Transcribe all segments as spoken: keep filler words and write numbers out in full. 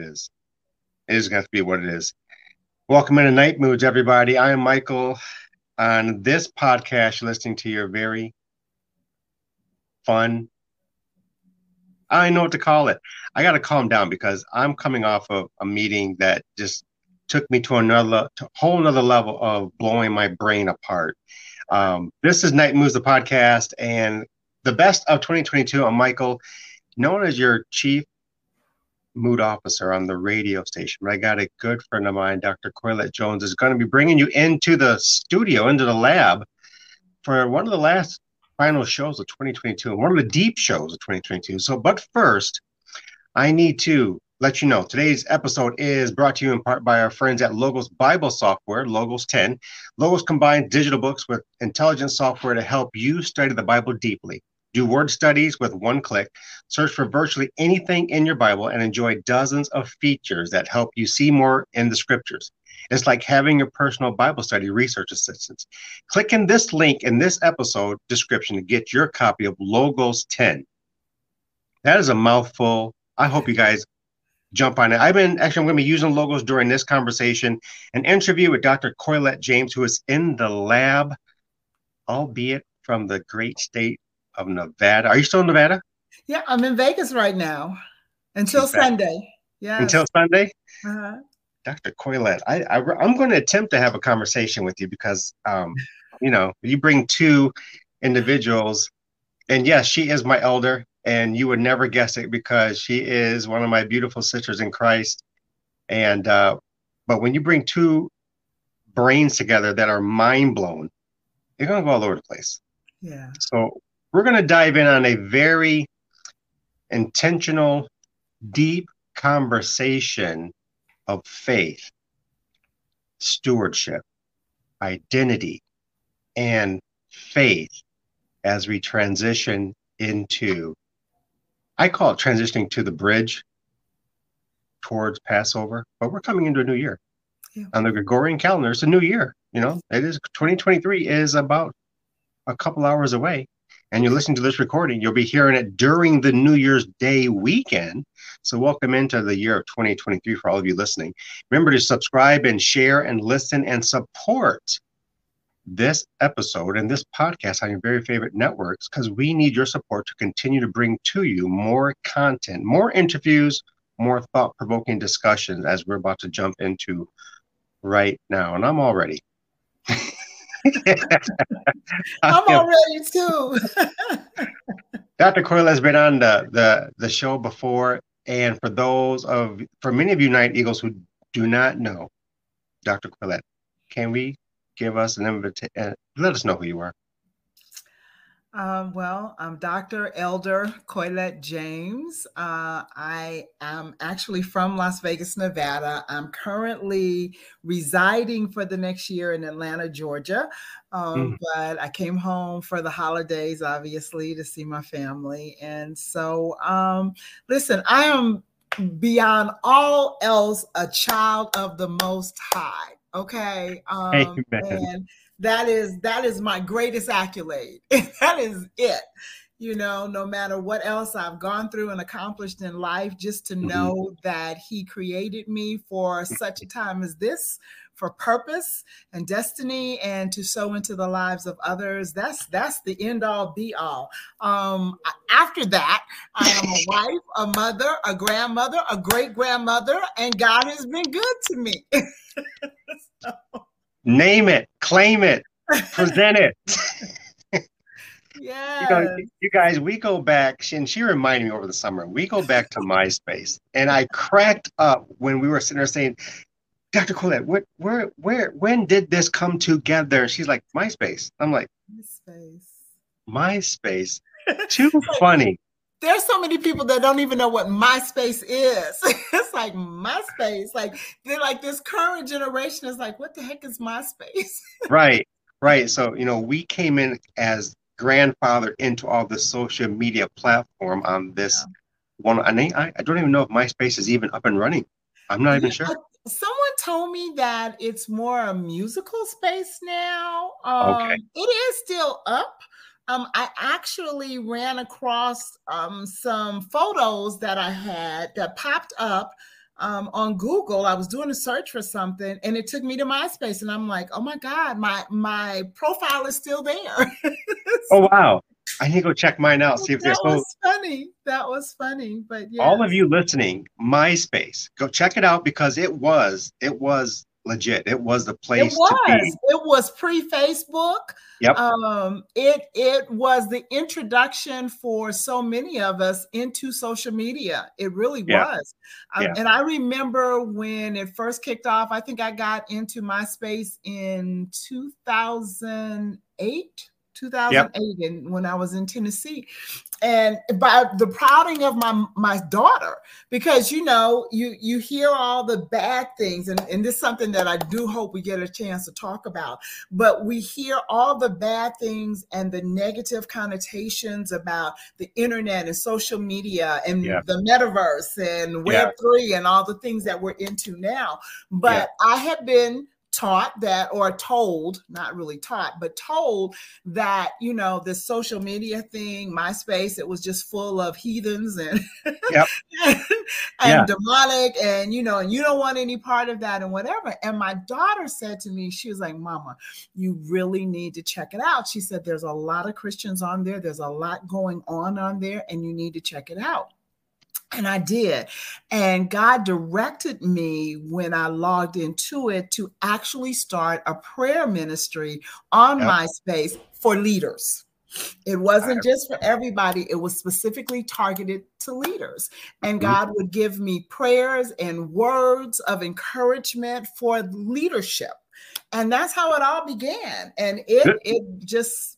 is. It is going to be what it is. Welcome into Night Moves, everybody. I am Michael. On this podcast, you're listening to your very fun, I don't know what to call it. I got to calm down because I'm coming off of a meeting that just took me to another to whole another level of blowing my brain apart. Um, this is Night Moves, the podcast, and the best of twenty twenty-two. I'm Michael, known as your chief mood officer on the radio station. But I got a good friend of mine, Doctor Coylette James, is going to be bringing you into the studio, into the lab, for one of the last final shows of twenty twenty-two, and one of the deep shows of twenty twenty-two. So, but first, I need to let you know today's episode is brought to you in part by our friends at Logos Bible Software, Logos ten. Logos combines digital books with intelligent software to help you study the Bible deeply. Do word studies with one click, search for virtually anything in your Bible, and enjoy dozens of features that help you see more in the scriptures. It's like having your personal Bible study research assistance. Click in this link in this episode description to get your copy of Logos ten. That is a mouthful. I hope you guys jump on it. I've been actually, I'm going to be using Logos during this conversation, an interview with Doctor Coylette James, who is in the lab, albeit from the great state of Nevada. Are you still in Nevada? Yeah, I'm in Vegas right now until Sunday. Yeah, until Sunday. Uh-huh. Doctor Coylette, I, I I'm going to attempt to have a conversation with you because um, you know, you bring two individuals, and yes, she is my elder, and you would never guess it because she is one of my beautiful sisters in Christ. And uh, but when you bring two brains together that are mind blown, they're going to go all over the place. Yeah. So we're going to dive in on a very intentional, deep conversation of faith, stewardship, identity, and faith as we transition into, I call it transitioning to the bridge towards Passover, but we're coming into a new year. Yeah. On the Gregorian calendar, it's a new year. You know, it is twenty twenty-three is about a couple hours away. And you're listening to this recording, you'll be hearing it during the New Year's Day weekend. So welcome into the year of twenty twenty-three for all of you listening. Remember to subscribe and share and listen and support this episode and this podcast on your very favorite networks, because we need your support to continue to bring to you more content, more interviews, more thought-provoking discussions as we're about to jump into right now. And I'm all ready. I'm already too. Doctor Coylette has been on the, the the show before, and for those of for many of you Night Eagles who do not know Doctor Coylette, can we give us an invitation? Uh, let us know who you are. Um, well, I'm Doctor Elder Coylette James. Uh, I am actually from Las Vegas, Nevada. I'm currently residing for the next year in Atlanta, Georgia. Um, mm. But I came home for the holidays, obviously, to see my family. And so, um, listen, I am beyond all else a child of the Most High. Okay. Um, Amen. And that is, that is my greatest accolade. That is it. You know, no matter what else I've gone through and accomplished in life, just to know mm-hmm. that he created me for such a time as this, for purpose and destiny, and to sow into the lives of others. That's that's the end all be all. Um, after that, I am a wife, a mother, a grandmother, a great grandmother, and God has been good to me. So. Name it, claim it, present it. Yeah. You guys, you guys, we go back, and she reminded me over the summer, we go back to MySpace, and I cracked up when we were sitting there saying, Doctor Coylette, where, where, where, when did this come together? She's like, MySpace. I'm like, MySpace. MySpace. Too funny. There's so many people that don't even know what MySpace is. It's like MySpace. Like they're like this current generation is like, what the heck is MySpace? Right, right. So, you know, we came in as grandfathered into all the social media platform on this yeah. one. I mean, I, I don't even know if MySpace is even up and running. I'm not even yeah, sure. I, Someone told me that it's more a musical space now. Um, okay. It is still up. Um, I actually ran across um, some photos that I had that popped up um, on Google. I was doing a search for something and it took me to MySpace. And I'm like, oh my God, my, my profile is still there. Oh, wow. I need to go check mine out. See if there's. That was funny. That was funny. But yeah. All of you listening, MySpace, go check it out because it was, it was legit. It was the place. It was. To be. It was pre-Facebook. Yep. Um. It it was the introduction for so many of us into social media. It really yeah. was. Um, yeah. And I remember when it first kicked off. I think I got into MySpace in two thousand eight. two thousand eight, yep. And when I was in Tennessee, and by the prouding of my my daughter, because you know you you hear all the bad things, and, and this is something that I do hope we get a chance to talk about. But we hear all the bad things and the negative connotations about the internet and social media and yeah. the metaverse and yeah. Web three and all the things that we're into now. But yeah. I have been taught that, or told, not really taught, but told that, you know, this social media thing, MySpace, it was just full of heathens and, yep. and yeah. demonic and, you know, and you don't want any part of that and whatever. And my daughter said to me, she was like, Mama, you really need to check it out. She said, there's a lot of Christians on there. There's a lot going on on there and you need to check it out. And I did. And God directed me when I logged into it to actually start a prayer ministry on yep. MySpace for leaders. It wasn't just for everybody. It was specifically targeted to leaders. And God would give me prayers and words of encouragement for leadership. And that's how it all began. And it it just...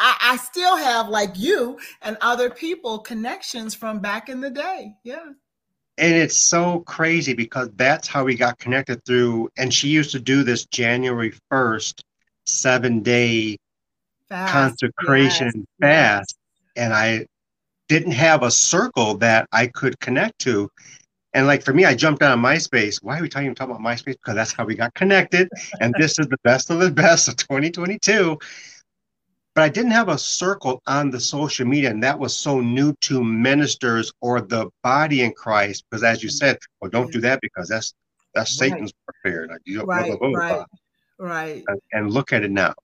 I, I still have, like you and other people, connections from back in the day. Yeah. And it's so crazy because that's how we got connected through. And she used to do this January first, seven day fast, consecration yes, fast. Yes. And I didn't have a circle that I could connect to. And like for me, I jumped on MySpace. Why are we talking, talking about MySpace? Because that's how we got connected. And this is the best of the best of twenty twenty-two. But I didn't have a circle on the social media, and that was so new to ministers or the body in Christ. Because as you said, well, don't do that because that's that's right. Satan's prepared. Like, you right, blah, blah, blah, right, blah. Right. And, and look at it now.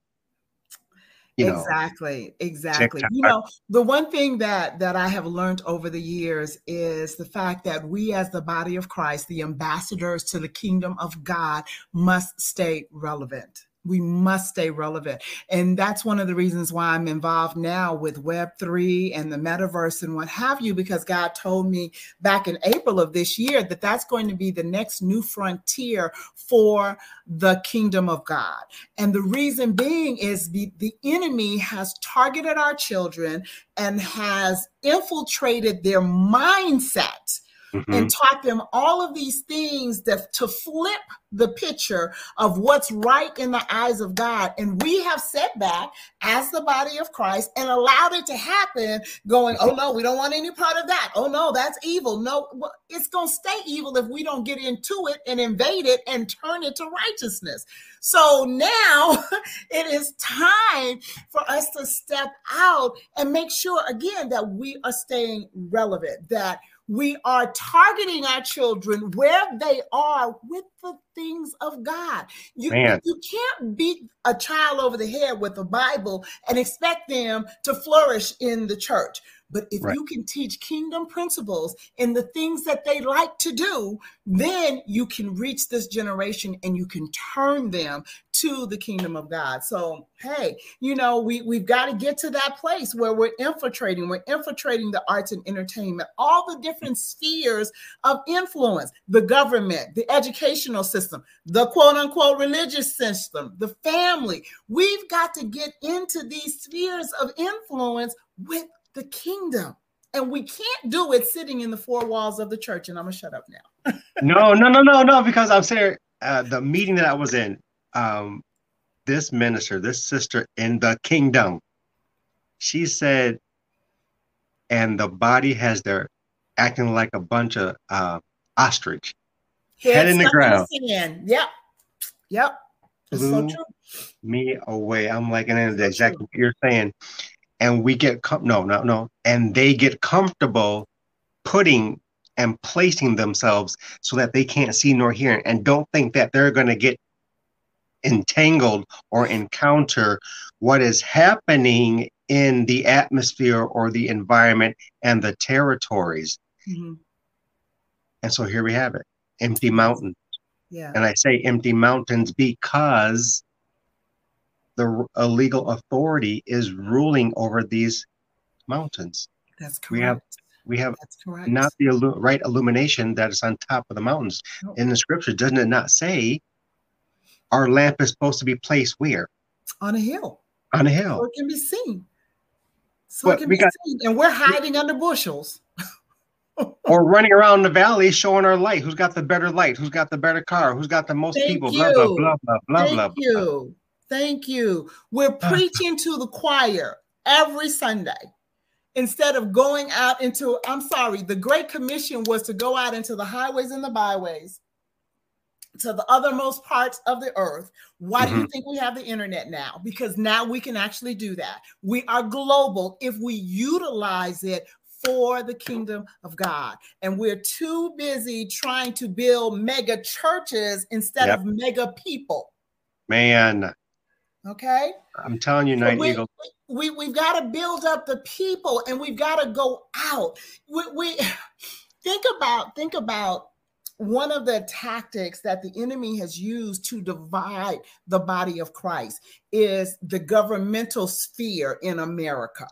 You know, exactly, exactly. TikTok. You know, the one thing that that I have learned over the years is the fact that we as the body of Christ, the ambassadors to the kingdom of God, must stay relevant. We must stay relevant. And that's one of the reasons why I'm involved now with Web three and the metaverse and what have you, because God told me back in April of this year that that's going to be the next new frontier for the kingdom of God. And the reason being is the, the enemy has targeted our children and has infiltrated their mindset. Mm-hmm. And taught them all of these things that to flip the picture of what's right in the eyes of God. And we have sat back as the body of Christ and allowed it to happen, going, oh no, we don't want any part of that. Oh no, that's evil. No, well, it's going to stay evil if we don't get into it and invade it and turn it to righteousness. So now it is time for us to step out and make sure again that we are staying relevant, that we are targeting our children where they are with the things of God. You, you can't beat a child over the head with the Bible and expect them to flourish in the church. But if right. you can teach kingdom principles in the things that they like to do, then you can reach this generation and you can turn them to the kingdom of God. So, hey, you know, we, we've got to get to that place where we're infiltrating. We're infiltrating the arts and entertainment, all the different spheres of influence, the government, the educational system, the quote unquote religious system, the family. We've got to get into these spheres of influence with the kingdom. And we can't do it sitting in the four walls of the church. And I'm going to shut up now. no, no, no, no, no. Because I'm saying uh, the meeting that I was in, um, this minister, this sister in the kingdom, she said, and the body has their acting like a bunch of uh, ostrich. Head, head in the ground. In. Yep. Yep. It's blew so true. Me away. I'm like, and then that's exactly what you're saying. And we get, com- no, no, no. And they get comfortable putting and placing themselves so that they can't see nor hear, and don't think that they're going to get entangled or encounter what is happening in the atmosphere or the environment and the territories. Mm-hmm. And so here we have it, empty mountains. Yeah. And I say empty mountains because the illegal authority is ruling over these mountains. That's correct. We have, we have not the illu- right illumination that is on top of the mountains. No. In the scripture, doesn't it not say our lamp is supposed to be placed where? On a hill. On a hill. So it can be seen. So but it can be got, seen. And we're hiding we, under bushels. Or running around the valley showing our light. Who's got the better light? Who's got the better car? Who's got the most Thank people? You. Blah, blah, blah, blah, blah, Thank blah, blah. You. Thank you. We're preaching to the choir every Sunday. Instead of going out into, I'm sorry, the Great Commission was to go out into the highways and the byways, to the othermost parts of the earth. Why mm-hmm. do you think we have the internet now? Because now we can actually do that. We are global if we utilize it for the kingdom of God. And we're too busy trying to build mega churches instead yep. of mega people. Man. Okay? I'm telling you, Night Eagle. We, we've got to build up the people, and we've got to go out. We, we think about, think about one of the tactics that the enemy has used to divide the body of Christ is the governmental sphere in America.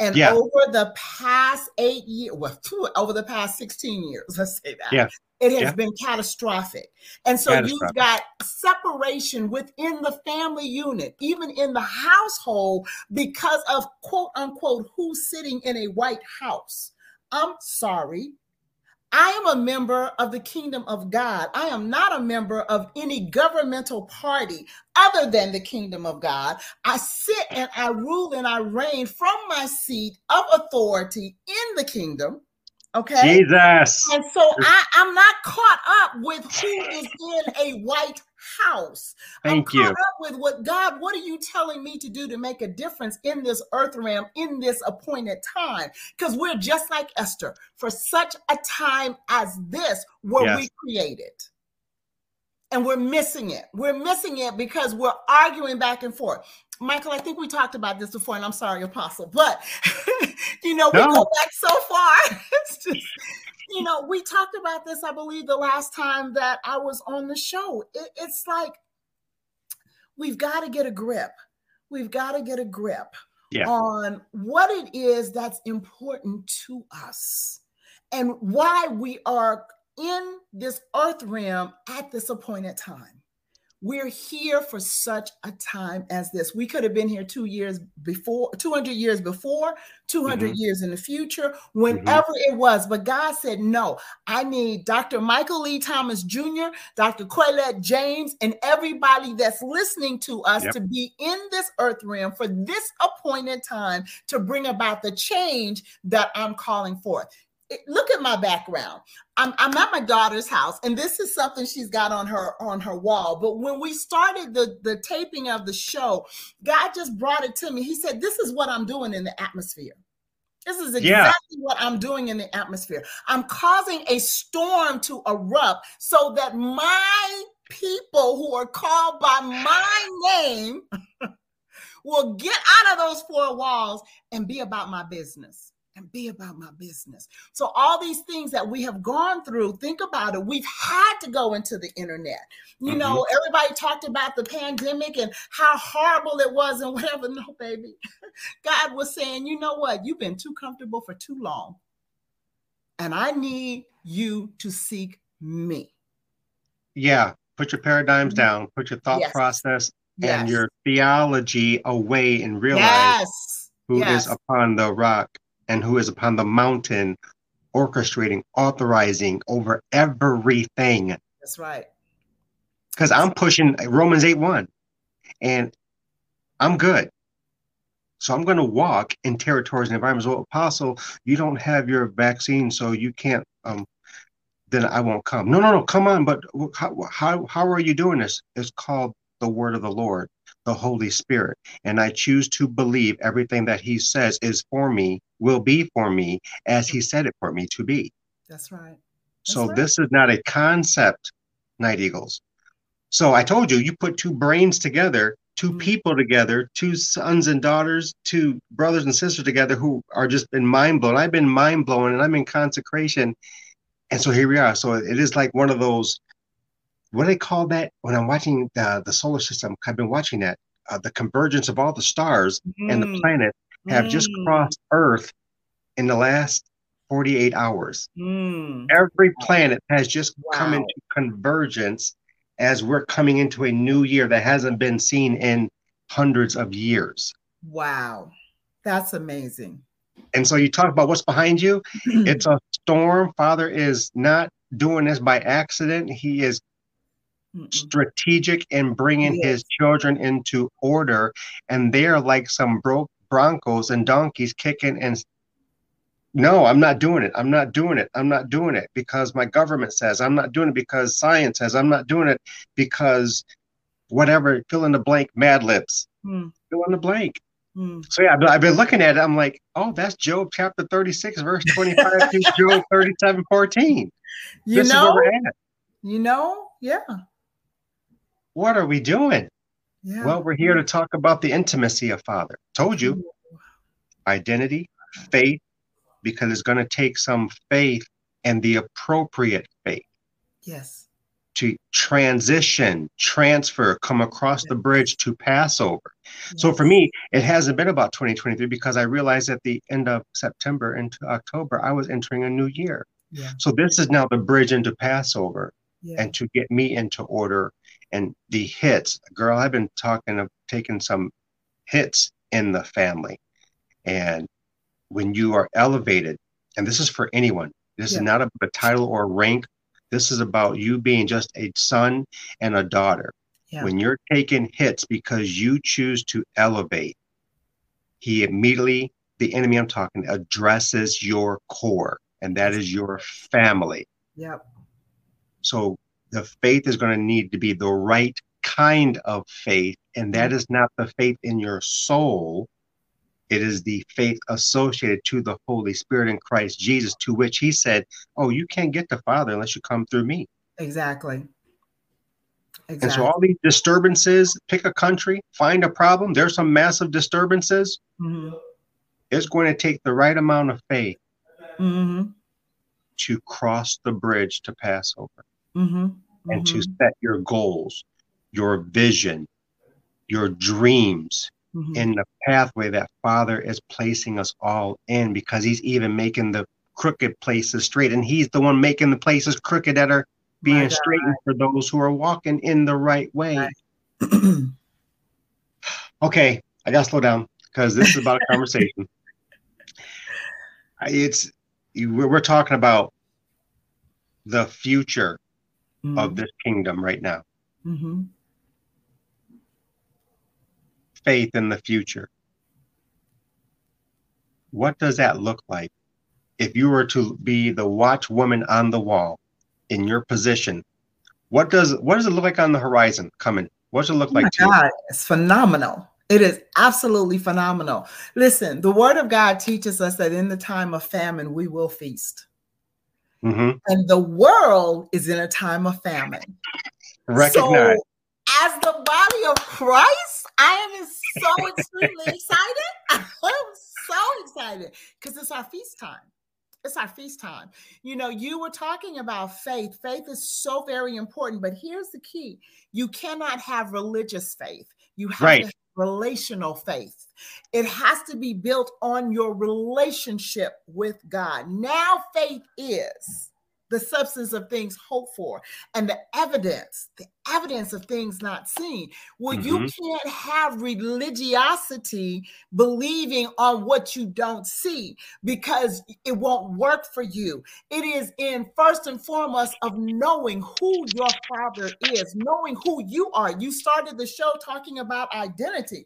And yeah. over the past eight years, well, over the past sixteen years, let's say that, yeah. it has yeah. been catastrophic. And so catastrophic. You've got separation within the family unit, even in the household, because of quote unquote, who's sitting in a White House. I'm sorry. I am a member of the kingdom of God. I am not a member of any governmental party other than the kingdom of God. I sit and I rule and I reign from my seat of authority in the kingdom. Okay. Jesus. And so I, I'm not caught up with who is in a White House. Thank I'm caught you. Up with what God, what are you telling me to do to make a difference in this earth realm in this appointed time? Because we're just like Esther for such a time as this were yes. we created. And we're missing it. We're missing it because we're arguing back and forth. Michael, I think we talked about this before, and I'm sorry, Apostle, but you know, we no. go back so far. It's just, you know, we talked about this, I believe, the last time that I was on the show. It, it's like, we've got to get a grip. We've got to get a grip yeah. on what it is that's important to us and why we are in this earth realm at this appointed time. We're here for such a time as this. We could have been here two years before, two hundred years before, two hundred mm-hmm. years in the future, whenever mm-hmm. it was. But God said, no, I need Doctor Michael Lee Thomas Junior, Doctor Coylette James, and everybody that's listening to us yep. to be in this earth realm for this appointed time to bring about the change that I'm calling forth. Look at my background. I'm, I'm at my daughter's house, and this is something she's got on her on her wall. But when we started the, the taping of the show, God just brought it to me. He said, this is what I'm doing in the atmosphere. This is exactly yeah. what I'm doing in the atmosphere. I'm causing a storm to erupt so that my people who are called by my name will get out of those four walls and be about my business. And be about my business. So all these things that we have gone through, think about it. We've had to go into the internet. You mm-hmm. know, everybody talked about the pandemic and how horrible it was and whatever. No, baby. God was saying, you know what? You've been too comfortable for too long. And I need you to seek me. Yeah. Put your paradigms down. Put your thought yes. process yes. and your theology away and realize yes. who yes. is upon the rock. And who is upon the mountain, orchestrating, authorizing over everything. That's right. Because I'm pushing Romans eight one, and I'm good. So I'm going to walk in territories and environments. Well, Apostle, you don't have your vaccine, so you can't, um, then I won't come. No, no, no, come on. But how, how, how are you doing this? It's called the word of the Lord, the Holy Spirit. And I choose to believe everything that he says is for me, will be for me, as he said it for me to be. That's right. That's so right. This is not a concept, Night Eagles. So I told you, you put two brains together, two mm-hmm. people together, two sons and daughters, two brothers and sisters together who are just been mind blown. I've been mind blown and I'm in consecration. And so here we are. So it is like one of those, what do they call that? When I'm watching the, the solar system, I've been watching that, uh, the convergence of all the stars mm. and the planet have mm. just crossed Earth in the last forty-eight hours. Mm. Every planet has just wow. come into convergence as we're coming into a new year that hasn't been seen in hundreds of years. Wow. That's amazing. And so you talk about what's behind you. It's a storm. Father is not doing this by accident. He is Mm-mm. strategic in bringing yes. his children into order. And they are like some broke broncos and donkeys kicking and no, I'm not doing it. I'm not doing it. I'm not doing it because my government says I'm not doing it because science says I'm not doing it because whatever, fill in the blank, Mad Libs, mm. fill in the blank. So yeah, I've been looking at it. I'm like, oh, that's Job chapter thirty-six, verse twenty-five to Job thirty-seven, fourteen. You this know, is where we're at. You know, yeah. What are we doing? Yeah. Well, we're here to talk about the intimacy of Father. Told you, identity, faith, because it's going to take some faith and the appropriate faith. Yes. To transition, transfer, come across the bridge to Passover. Yes. So for me, it hasn't been about twenty twenty-three because I realized at the end of September into October, I was entering a new year. Yeah. So this is now the bridge into Passover yeah. and to get me into order and the hits. Girl, I've been talking of taking some hits in the family. And when you are elevated, and this is for anyone, this yeah. is not a, a title or rank. This is about you being just a son and a daughter. Yeah. When you're taking hits because you choose to elevate, he immediately, the enemy I'm talking, addresses your core, and that is your family. Yep. So the faith is going to need to be the right kind of faith, and that is not the faith in your soul. It is the faith associated to the Holy Spirit in Christ Jesus, to which he said, oh, you can't get the Father unless you come through me. Exactly. Exactly. And so all these disturbances, pick a country, find a problem. There's some massive disturbances. Mm-hmm. It's going to take the right amount of faith mm-hmm. to cross the bridge to Passover mm-hmm. and mm-hmm. to set your goals, your vision, your dreams, in the pathway that Father is placing us all in, because he's even making the crooked places straight. And he's the one making the places crooked that are being straightened for those who are walking in the right way. Right. Okay, I got to slow down because this is about a conversation. It's we're talking about the future mm-hmm. of this kingdom right now. Mm-hmm. Faith in the future. What does that look like? If you were to be the watchwoman on the wall in your position, what does what does it look like on the horizon coming? What does it look oh like to God, you? It's phenomenal. It is absolutely phenomenal. Listen, the word of God teaches us that in the time of famine, we will feast. Mm-hmm. And the world is in a time of famine. Recognize. So, as the body of Christ, I am so extremely excited. I am so excited because it's our feast time. It's our feast time. You know, you were talking about faith. Faith is so very important, but here's the key. You cannot have religious faith. You have right. to have relational faith. It has to be built on your relationship with God. Now faith is the substance of things hoped for, and the evidence, the evidence of things not seen. Well, mm-hmm. you can't have religiosity believing on what you don't see, because it won't work for you. It is in first and foremost of knowing who your Father is, knowing who you are. You started the show talking about identity.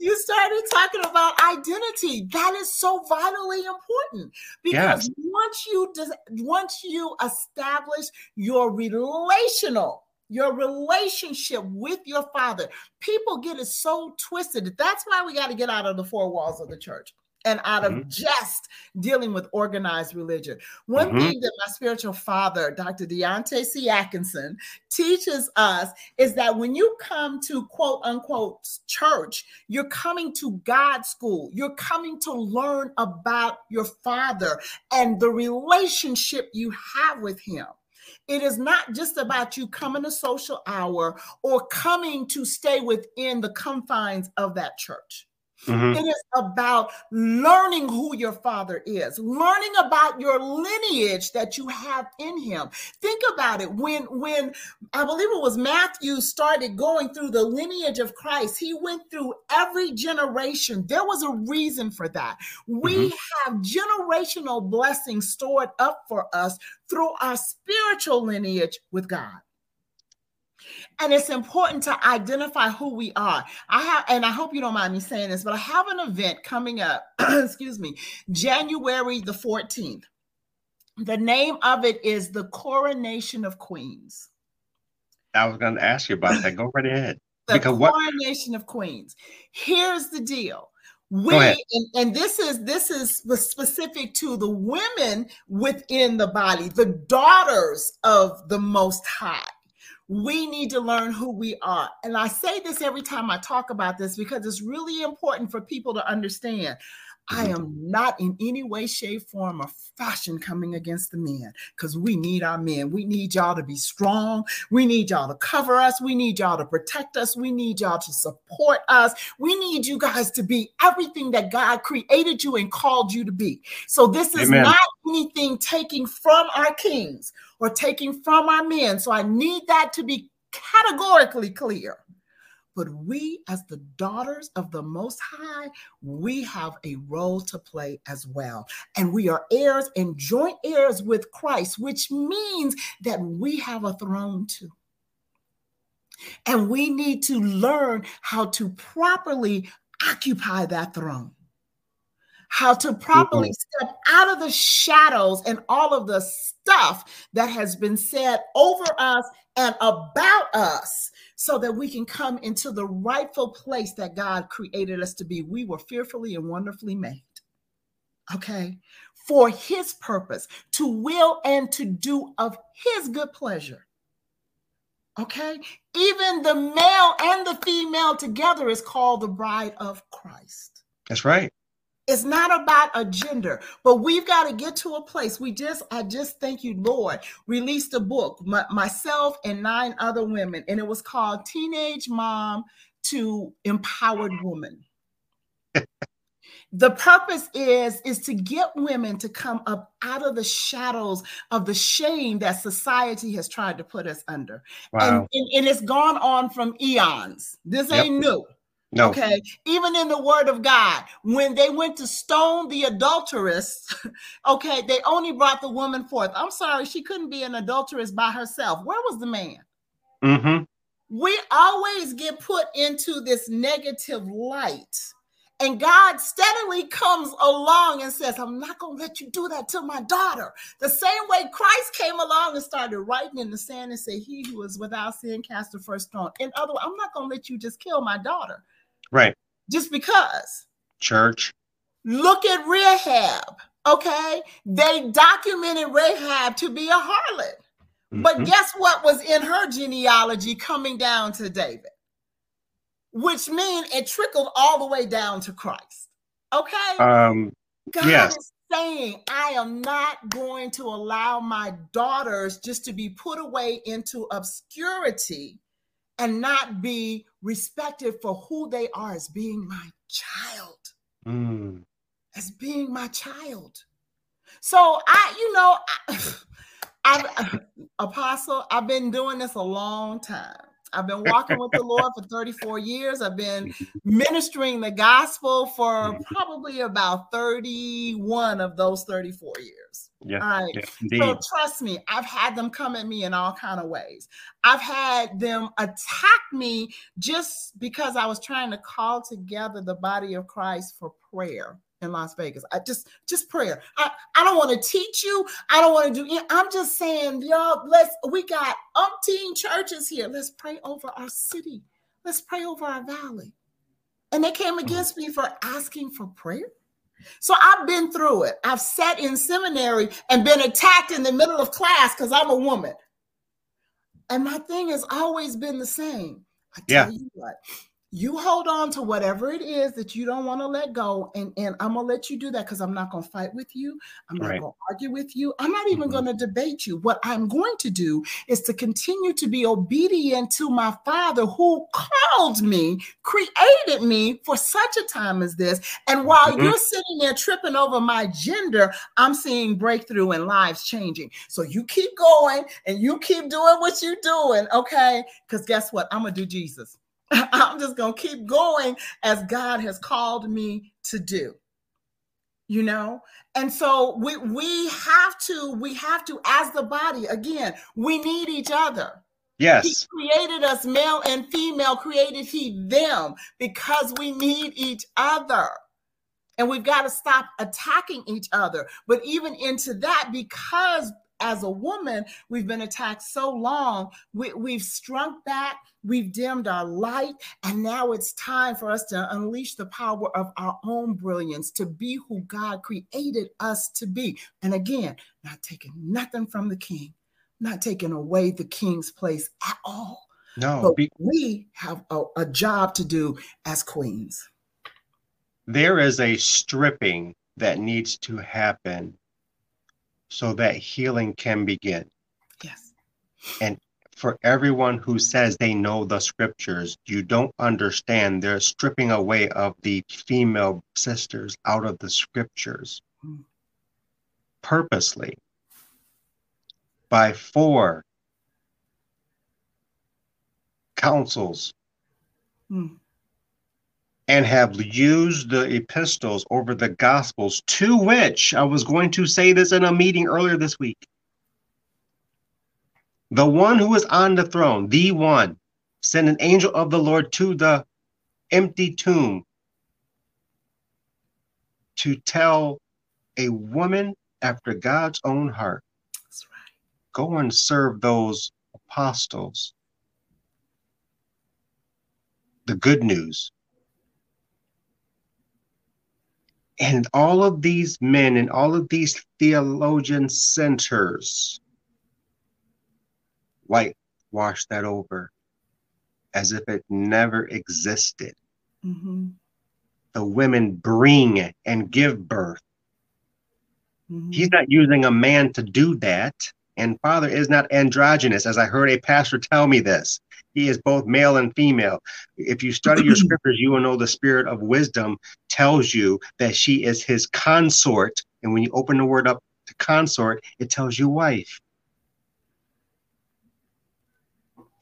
You started talking about identity. That is so vitally important, because yes. once you dis- once you establish your relational, your relationship with your Father, people get it so twisted. That's why we got to get out of the four walls of the church. and out of mm-hmm. just dealing with organized religion. One mm-hmm. thing that my spiritual father, Doctor Deontay C. Atkinson, teaches us is that when you come to quote unquote church, you're coming to God's school. You're coming to learn about your Father and the relationship you have with Him. It is not just about you coming to social hour or coming to stay within the confines of that church. Mm-hmm. It is about learning who your Father is, learning about your lineage that you have in Him. Think about it. When, when I believe it was Matthew started going through the lineage of Christ, he went through every generation. There was a reason for that. We mm-hmm. have generational blessings stored up for us through our spiritual lineage with God. And it's important to identify who we are. I have, and I hope you don't mind me saying this, but I have an event coming up, excuse me, January the fourteenth. The name of it is the Coronation of Queens. I was going to ask you about that. Go right ahead. The because Coronation what? of Queens. Here's the deal. We, and, and this is this is specific to the women within the body, the daughters of the Most High. We need to learn who we are. And I say this every time I talk about this because it's really important for people to understand. I am not in any way, shape, form, or fashion coming against the men because we need our men. We need y'all to be strong. We need y'all to cover us. We need y'all to protect us. We need y'all to support us. We need you guys to be everything that God created you and called you to be. So this is Amen. Not anything taking from our kings or taking from our men. So I need that to be categorically clear. But we, as the daughters of the Most High, we have a role to play as well. And we are heirs and joint heirs with Christ, which means that we have a throne too. And we need to learn how to properly occupy that throne. How to properly step out of the shadows and all of the stuff that has been said over us and about us so that we can come into the rightful place that God created us to be. We were fearfully and wonderfully made, okay, for His purpose, to will and to do of His good pleasure. Okay, even the male and the female together is called the bride of Christ. That's right. It's not about a gender, but we've got to get to a place. We just, I just thank you, Lord, released a book, my, myself and nine other women, and it was called Teenage Mom to Empowered Woman. The purpose is, is to get women to come up out of the shadows of the shame that society has tried to put us under. Wow. And, and, and it's gone on from eons. This ain't yep. new. No. Okay, even in the Word of God, when they went to stone the adulteress, okay, they only brought the woman forth. I'm sorry, she couldn't be an adulteress by herself. Where was the man? Mm-hmm. We always get put into this negative light, and God steadily comes along and says, I'm not going to let you do that to my daughter. The same way Christ came along and started writing in the sand and said, he who is without sin cast the first stone. In other words, I'm not going to let you just kill my daughter. Right. Just because. Church. Look at Rahab. Okay. They documented Rahab to be a harlot. Mm-hmm. But guess what was in her genealogy coming down to David? Which means it trickled all the way down to Christ. Okay. Um, God yes. is saying, I am not going to allow my daughters just to be put away into obscurity and not be respected for who they are as being my child, mm. as being my child. So I, you know, I, Apostle, I've been doing this a long time. I've been walking with the Lord for thirty-four years. I've been ministering the gospel for probably about thirty-one of those thirty-four years. Yeah, all right. Yeah, so trust me, I've had them come at me in all kinds of ways. I've had them attack me just because I was trying to call together the body of Christ for prayer in Las Vegas. I just, just prayer. I, I don't want to teach you. I don't want to do it. I'm just saying, y'all, let's, we got umpteen churches here. Let's pray over our city. Let's pray over our valley. And they came against me for asking for prayer. So I've been through it. I've sat in seminary and been attacked in the middle of class because I'm a woman. And my thing has always been the same. I tell yeah. you what, you hold on to whatever it is that you don't want to let go. And, and I'm going to let you do that because I'm not going to fight with you. I'm not right. going to argue with you. I'm not even mm-hmm. going to debate you. What I'm going to do is to continue to be obedient to my Father who called me, created me for such a time as this. And while mm-hmm. you're sitting there tripping over my gender, I'm seeing breakthrough and lives changing. So you keep going and you keep doing what you're doing, okay? Because guess what? I'm going to do Jesus. I'm just going to keep going as God has called me to do, you know? And so we we have to, we have to, as the body, again, we need each other. Yes. He created us, male and female, created he them, because we need each other. And we've got to stop attacking each other. But even into that, because as a woman, we've been attacked so long, we, we've shrunk back, we've dimmed our light, and now it's time for us to unleash the power of our own brilliance to be who God created us to be. And again, not taking nothing from the king, not taking away the king's place at all. No, but be- we have a, a job to do as queens. There is a stripping that needs to happen so that healing can begin. Yes. And for everyone who says they know the scriptures, you don't understand. They're stripping away of the female sisters out of the scriptures mm. purposely by four councils mm. and have used the epistles over the gospels, to which I was going to say this in a meeting earlier this week. The one who is on the throne, the one, sent an angel of the Lord to the empty tomb to tell a woman after God's own heart, that's right, go and serve those apostles the good news. And all of these men and all of these theologian centers whitewash that over as if it never existed. Mm-hmm. The women bring and give birth. Mm-hmm. He's not using a man to do that. And Father is not androgynous, as I heard a pastor tell me this. He is both male and female. If you study your scriptures, you will know the spirit of wisdom tells you that she is his consort. And when you open the word up to consort, it tells you wife.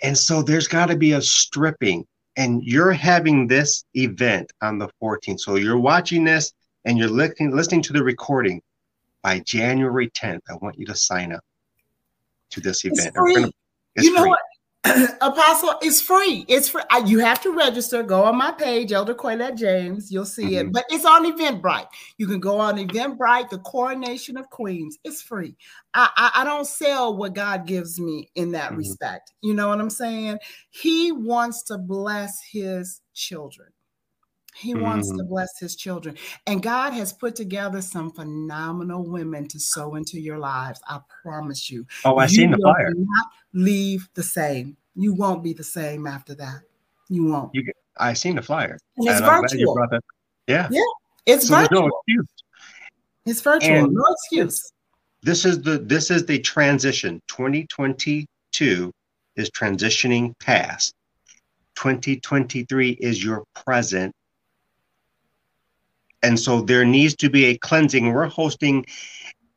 And so there's got to be a stripping. And you're having this event on the fourteenth. So you're watching this and you're listening, listening to the recording. By January tenth, I want you to sign up to this event. It's free. We're gonna, it's you know free. What? Apostle, it's free. It's free. You have to register. Go on my page, Elder Coylette James. You'll see mm-hmm. it. But it's on Eventbrite. You can go on Eventbrite, the Coronation of Queens. It's free. I, I, I don't sell what God gives me in that mm-hmm. respect. You know what I'm saying? He wants to bless his children. He wants mm. to bless his children. And God has put together some phenomenal women to sow into your lives. I promise you. Oh, I've seen the fire. You will not leave the same. You won't be the same after that. You won't. You, I've seen the flyer. And it's and virtual. I'm glad you brought that. Yeah. Yeah. It's so virtual. There's no excuse. It's virtual. And no excuse. This is the this is the transition. twenty twenty-two is transitioning past. twenty twenty-three is your present. And so there needs to be a cleansing. We're hosting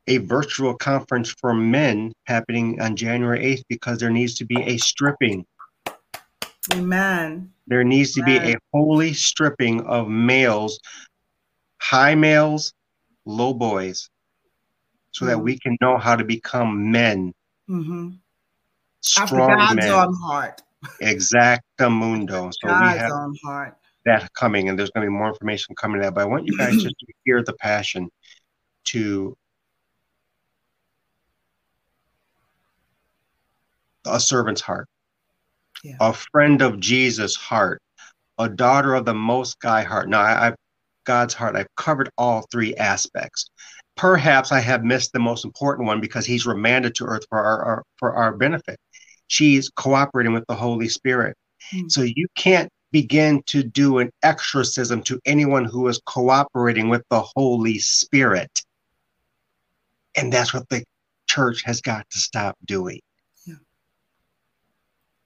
a virtual conference for men happening on January eighth because there needs to be a stripping. Amen. There needs to Amen. Be a holy stripping of males, high males, low boys, so mm-hmm. that we can know how to become men. Mm-hmm. Strong After God's men. Own heart. Exactamundo. So God's we have own heart. That coming, and there's going to be more information coming out, but I want you guys just to hear the passion to a servant's heart, yeah. a friend of Jesus' heart, a daughter of the Most High heart. Now, I, I God's heart. I've covered all three aspects. Perhaps I have missed the most important one because he's remanded to earth for our, our for our benefit. She's cooperating with the Holy Spirit. Mm-hmm. So you can't begin to do an exorcism to anyone who is cooperating with the Holy Spirit. And that's what the church has got to stop doing. Yeah.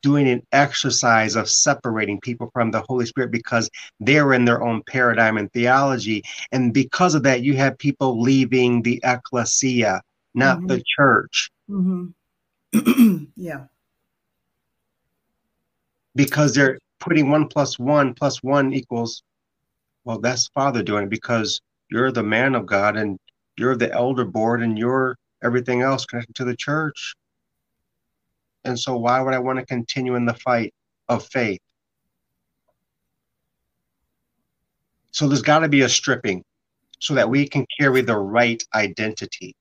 Doing an exercise of separating people from the Holy Spirit because they're in their own paradigm and theology. And because of that, you have people leaving the ecclesia, not mm-hmm. the church. Mm-hmm. Yeah. Because they're putting one plus one plus one equals, well, that's Father doing it because you're the man of God and you're the elder board and you're everything else connected to the church. And so why would I want to continue in the fight of faith? So there's got to be a stripping so that we can carry the right identity.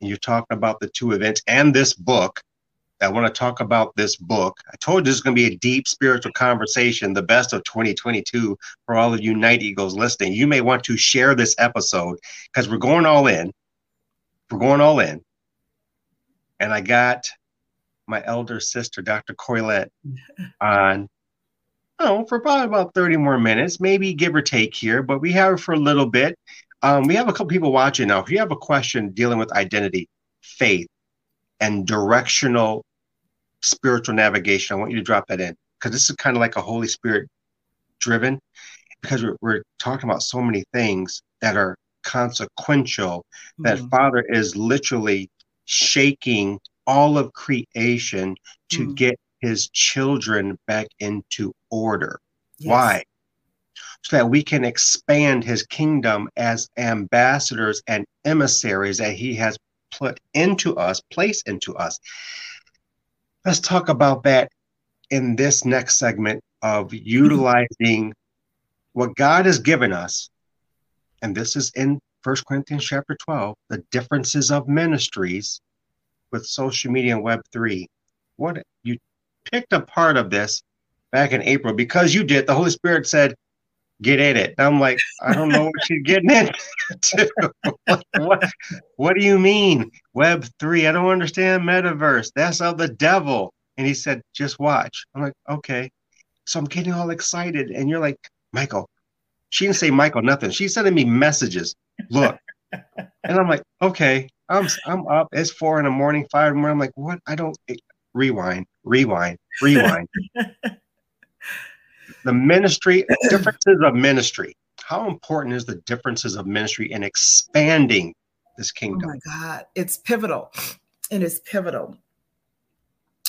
And you're talking about the two events and this book. I want to talk about this book. I told you this is going to be a deep spiritual conversation, the best of twenty twenty-two for all of you Night Eagles listening. You may want to share this episode because we're going all in. We're going all in. And I got my elder sister, Doctor Coylette, on oh, for probably about thirty more minutes, maybe give or take here, but we have her for a little bit. Um, we have a couple people watching now. If you have a question dealing with identity, faith, and directional spiritual navigation, I want you to drop that in because this is kind of like a Holy Spirit driven because we're, we're talking about so many things that are consequential that mm-hmm. Father is literally shaking all of creation to mm-hmm. get his children back into order. Yes. Why? So that we can expand his kingdom as ambassadors and emissaries that he has put into us, place into us. Let's talk about that in this next segment of utilizing mm-hmm. what God has given us. And this is in First Corinthians chapter twelve, the differences of ministries with social media and Web three. What you picked a part of this back in April because you did. The Holy Spirit said, get in it. And I'm like, I don't know what you're getting into. what, what do you mean? Web three, I don't understand metaverse. That's of the devil. And he said, just watch. I'm like, okay. So I'm getting all excited. And you're like, Michael. She didn't say Michael nothing. She's sending me messages. Look. And I'm like, okay, I'm I'm up. It's four in the morning, five in the morning. I'm like, what? I don't. Rewind, rewind, rewind. The ministry, differences of ministry. How important is the differences of ministry in expanding this kingdom? Oh my God, it's pivotal. It is pivotal.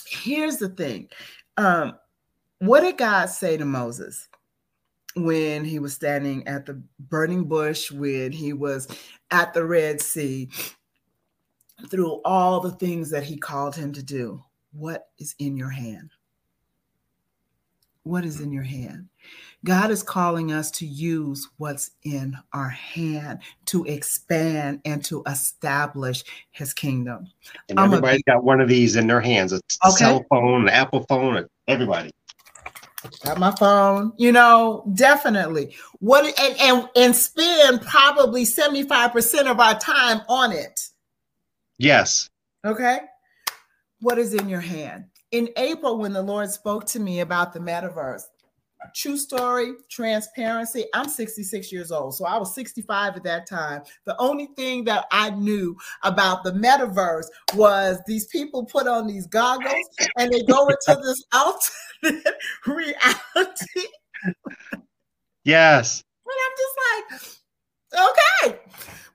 Here's the thing. Um, what did God say to Moses when he was standing at the burning bush, when he was at the Red Sea, through all the things that he called him to do? What is in your hand? What is in your hand? God is calling us to use what's in our hand to expand and to establish his kingdom. And everybody's got one of these in their hands, a okay. cell phone, an Apple phone, everybody. Got my phone, you know, definitely. What and, and, and spend probably seventy-five percent of our time on it. Yes. Okay. What is in your hand? In April, when the Lord spoke to me about the metaverse, true story, transparency, I'm sixty-six years old, so I was sixty-five at that time. The only thing that I knew about the metaverse was these people put on these goggles and they go into this alternate reality. Yes. And I'm just like, okay.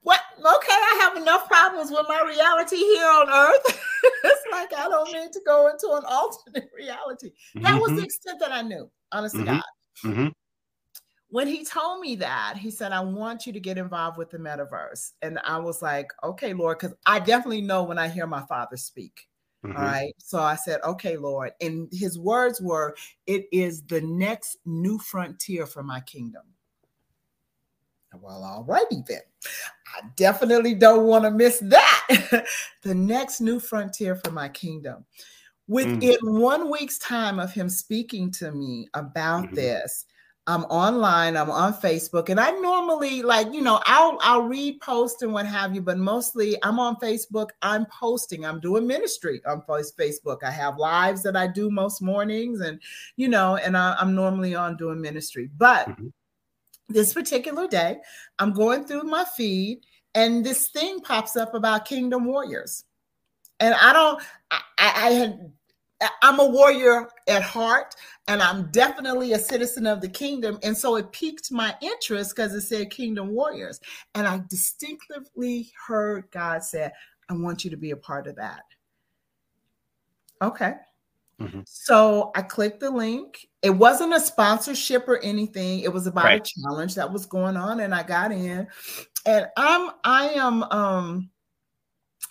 What? Okay, I have enough problems with my reality here on earth. It's like I don't need to go into an alternate reality. That mm-hmm. was the extent that I knew, honest mm-hmm. to God. Mm-hmm. When he told me that, he said, I want you to get involved with the metaverse. And I was like, okay, Lord, because I definitely know when I hear my Father speak. Mm-hmm. All right. So I said, okay, Lord. And his words were, it is the next new frontier for my kingdom. Well, all righty then. I definitely don't want to miss that. The next new frontier for my kingdom. Within mm-hmm. one week's time of him speaking to me about mm-hmm. this, I'm online, I'm on Facebook, and I normally, like, you know, I'll I'll repost and what have you, but mostly I'm on Facebook, I'm posting, I'm doing ministry on Facebook. I have lives that I do most mornings, and, you know, and I, I'm normally on doing ministry. But mm-hmm. this particular day, I'm going through my feed, and this thing pops up about Kingdom Warriors. And I don't, I, I, I had... I'm a warrior at heart, and I'm definitely a citizen of the kingdom. And so it piqued my interest because it said Kingdom Warriors. And I distinctly heard God said, I want you to be a part of that. Okay. Mm-hmm. So I clicked the link. It wasn't a sponsorship or anything. It was about right. a challenge that was going on. And I got in, and I'm, I am, um,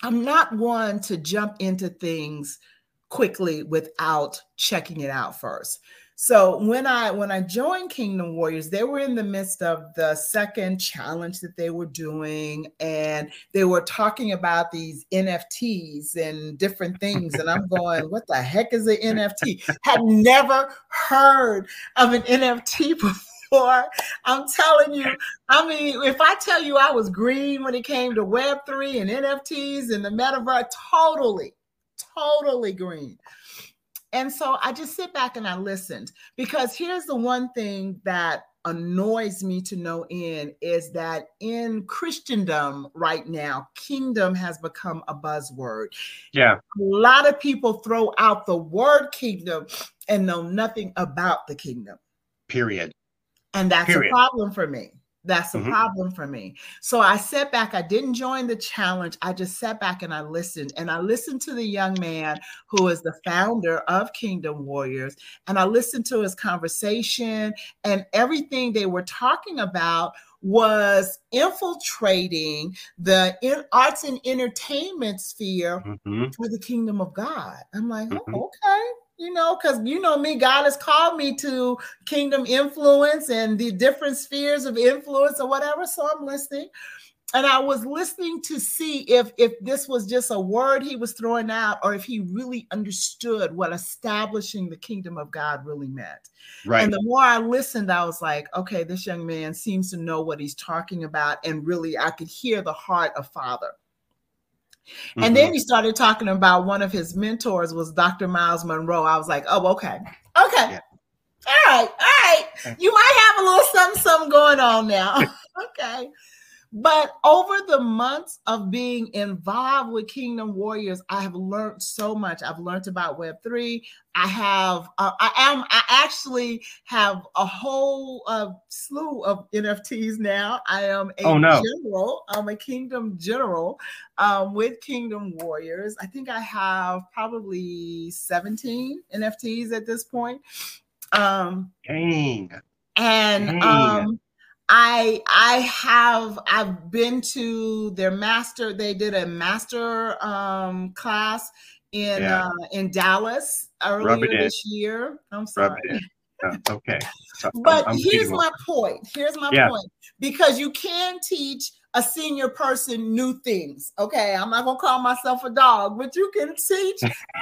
I'm not one to jump into things quickly without checking it out first. So when I when I joined Kingdom Warriors, they were in the midst of the second challenge that they were doing, and they were talking about these N F Ts and different things. And I'm going, what the heck is an N F T? Had never heard of an N F T before. Or I'm telling you, I mean, if I tell you I was green when it came to Web three and N F Ts and the metaverse, totally. Totally green. And so I just sit back and I listened, because here's the one thing that annoys me to no end is that in Christendom right now, kingdom has become a buzzword. Yeah. A lot of people throw out the word kingdom and know nothing about the kingdom. Period. And that's Period. a problem for me. That's a mm-hmm. problem for me. So I sat back. I didn't join the challenge. I just sat back and I listened. And I listened to the young man who is the founder of Kingdom Warriors. And I listened to his conversation, and everything they were talking about was infiltrating the in arts and entertainment sphere mm-hmm. for the kingdom of God. I'm like, mm-hmm. oh, okay. You know, because you know me, God has called me to kingdom influence and the different spheres of influence or whatever. So I'm listening. And I was listening to see if, if this was just a word he was throwing out, or if he really understood what establishing the kingdom of God really meant. Right. And the more I listened, I was like, okay, this young man seems to know what he's talking about. And really, I could hear the heart of Father. And mm-hmm. then he started talking about one of his mentors was Doctor Miles Monroe. I was like, oh, okay. Okay. Yeah. All right. All right. You might have a little something, something going on now. Okay. But over the months of being involved with Kingdom Warriors, I have learned so much. I've learned about Web three. I have, uh, I am, I actually have a whole uh, slew of N F Ts now. I am a oh, no. general, I'm a Kingdom general um, with Kingdom Warriors. I think I have probably seventeen N F Ts at this point. Um, Dang. And, Dang. um, I I have I've been to their master. They did a master um, class in yeah. uh, in Dallas earlier this year. I'm sorry. Uh, okay. But I'm, I'm here's my point. Here's my yeah. point. Because you can teach a senior person new things. Okay, I'm not gonna call myself a dog, but you can teach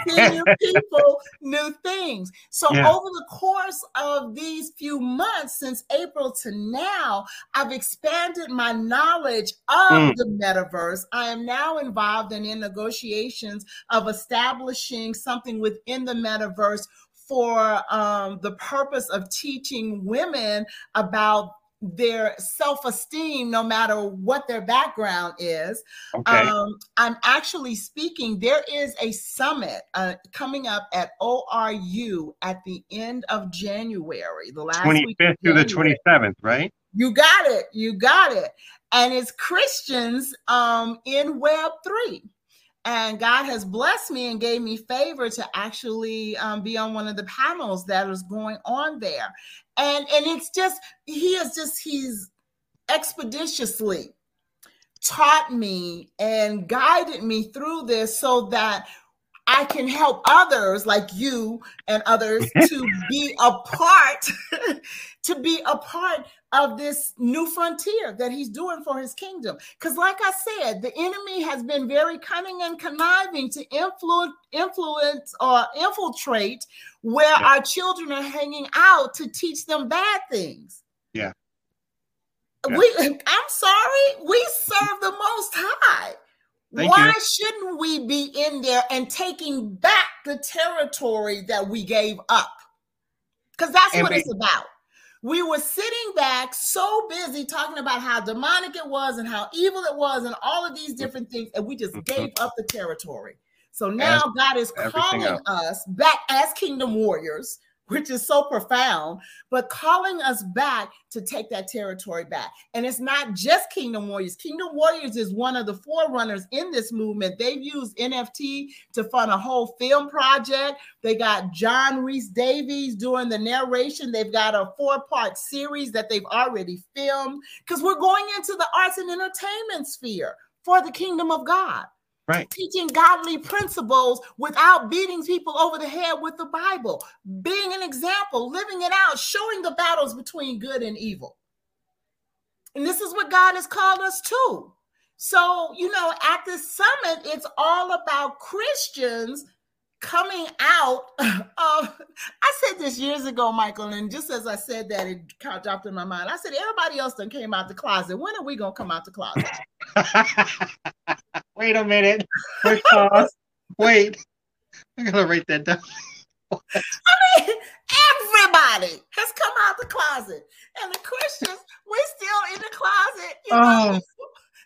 senior people new things. So yeah. over the course of these few months, since April to now, I've expanded my knowledge of mm. the metaverse. I am now involved in, in negotiations of establishing something within the metaverse for um, the purpose of teaching women about their self-esteem, no matter what their background is. Okay. Um, I'm actually speaking. There is a summit uh, coming up at O R U at the end of January, the last twenty-fifth week of January. Through the twenty-seventh, right? You got it. You got it. And it's Christians um, in Web three. And God has blessed me and gave me favor to actually um, be on one of the panels that is going on there. And, and it's just, he is just, he's expeditiously taught me and guided me through this so that I can help others like you and others to be a part, to be a part of this new frontier that he's doing for his kingdom. Because like I said, the enemy has been very cunning and conniving to influence, influence or infiltrate where yeah. our children are hanging out to teach them bad things. Yeah. yeah. We, I'm sorry, we serve the Most High. Thank Why you. Shouldn't we be in there and taking back the territory that we gave up? Because that's Amen. What it's about. We were sitting back so busy talking about how demonic it was and how evil it was and all of these different things, and we just gave up the territory. So now as, God is calling us back as kingdom warriors, which is so profound, but calling us back to take that territory back. And it's not just Kingdom Warriors. Kingdom Warriors is one of the forerunners in this movement. They've used N F T to fund a whole film project. They got John Rhys Davies doing the narration. They've got a four-part series that they've already filmed, because we're going into the arts and entertainment sphere for the kingdom of God. Right. Teaching godly principles without beating people over the head with the Bible, being an example, living it out, showing the battles between good and evil. And this is what God has called us to. So, you know, at this summit, it's all about Christians coming out of, I said this years ago, Michael, and just as I said that, it kind of dropped in my mind. I said, everybody else done came out the closet. When are we going to come out the closet? Wait a minute. Wait, pause. Wait. I'm going to write that down. I mean, everybody has come out the closet. And the Christians, we're still in the closet. You oh. know?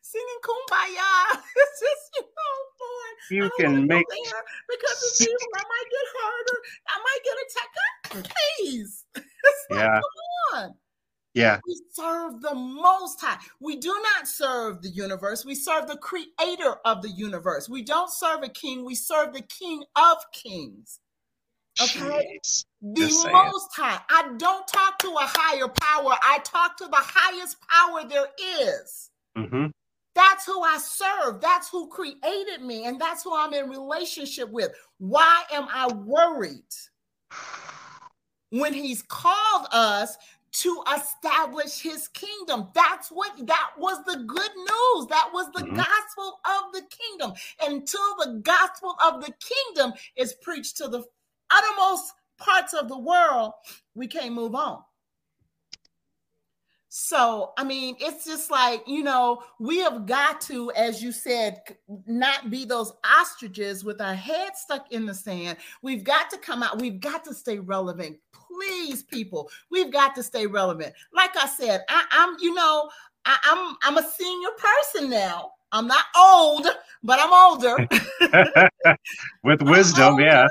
Singing Kumbaya. It's just, you know, Lord, you I don't can make there because of you. I might get harder. I might get attacked. God, please. It's yeah. like, come on. Yeah. We serve the Most High. We do not serve the universe. We serve the creator of the universe. We don't serve a king. We serve the King of Kings. Okay? Jeez. The Just Most High. I don't talk to a higher power. I talk to the highest power there is. Mm-hmm. That's who I serve. That's who created me. And that's who I'm in relationship with. Why am I worried when he's called us to establish his kingdom? That's what, that was the good news. That was the mm-hmm. gospel of the kingdom. Until the gospel of the kingdom is preached to the uttermost parts of the world, we can't move on. So, I mean, it's just like, you know, we have got to, as you said, not be those ostriches with our heads stuck in the sand. We've got to come out. We've got to stay relevant. Please, people, we've got to stay relevant. Like I said, I, I'm, you know, I, I'm, I'm a senior person now. I'm not old, but I'm older. With wisdom, older. Yeah.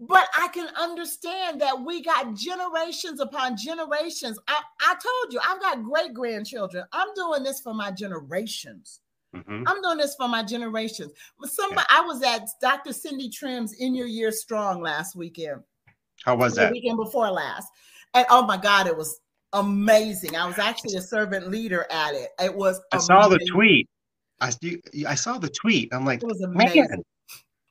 But I can understand that we got generations upon generations. I, I told you, I've got great-grandchildren. I'm doing this for my generations. Mm-hmm. I'm doing this for my generations. Somebody, yeah. I was at Doctor Cindy Trim's In Your Year Strong last weekend. How was that? The weekend before last. And oh, my God, it was amazing. I was actually a servant leader at it. It was amazing. I saw the tweet. I, I saw the tweet. I'm like, it was amazing. Man.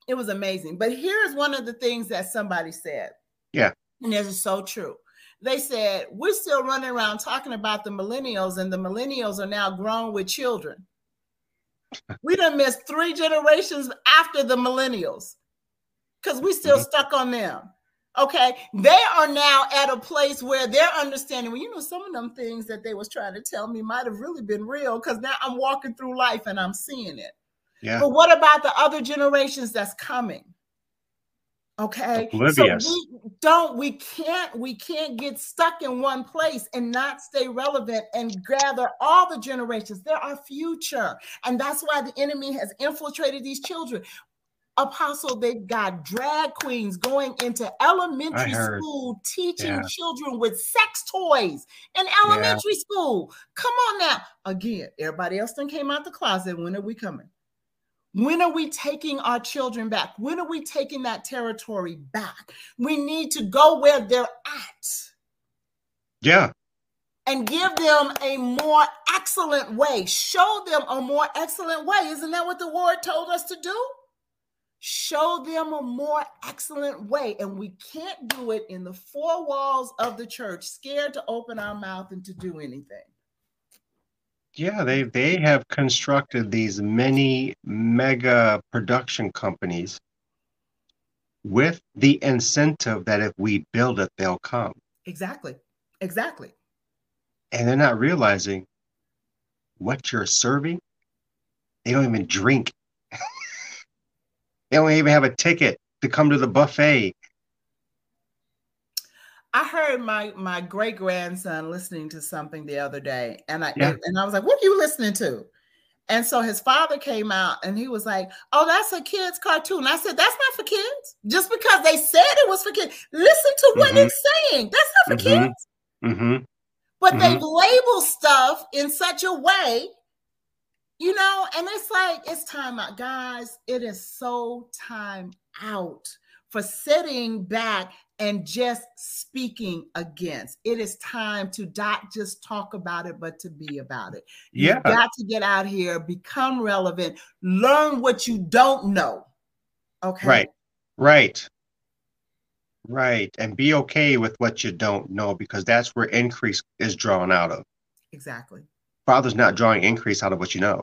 It was amazing. But here's one of the things that somebody said. Yeah. And this is so true. They said, we're still running around talking about the millennials, and the millennials are now grown with children. We done missed three generations after the millennials because we still mm-hmm. stuck on them. Okay. They are now at a place where they're understanding, well, you know, some of them things that they was trying to tell me might have really been real because now I'm walking through life and I'm seeing it. Yeah. But what about the other generations that's coming? Okay. Oblivious. So we don't, we can't, we can't get stuck in one place and not stay relevant and gather all the generations. They're our future. And that's why the enemy has infiltrated these children. Apostle, they've got drag queens going into elementary school, teaching yeah. children with sex toys in elementary yeah. school. Come on now. Again, everybody else then came out the closet. When are we coming? When are we taking our children back? When are we taking that territory back? We need to go where they're at. Yeah. And give them a more excellent way. Show them a more excellent way. Isn't that what the word told us to do? Show them a more excellent way. And we can't do it in the four walls of the church, scared to open our mouth and to do anything. Yeah, they, they have constructed these many mega production companies with the incentive that if we build it, they'll come. Exactly. Exactly. And they're not realizing what you're serving. They don't even drink. They don't even have a ticket to come to the buffet. I heard my, my great grandson listening to something the other day, and I yeah. and I was like, "What are you listening to?" And so his father came out, and he was like, "Oh, that's a kid's cartoon." I said, "That's not for kids. Just because they said it was for kids, listen to what mm-hmm. it's saying. That's not for mm-hmm. kids." Mm-hmm. But mm-hmm. they've labeled stuff in such a way. You know, and it's like, it's time out. Guys, it is so time out for sitting back and just speaking against. It is time to not just talk about it, but to be about it. Yeah. You've got to get out here, become relevant, learn what you don't know. Okay. Right, right, right. And be okay with what you don't know, because that's where increase is drawn out of. Exactly. Father's not drawing increase out of what you know.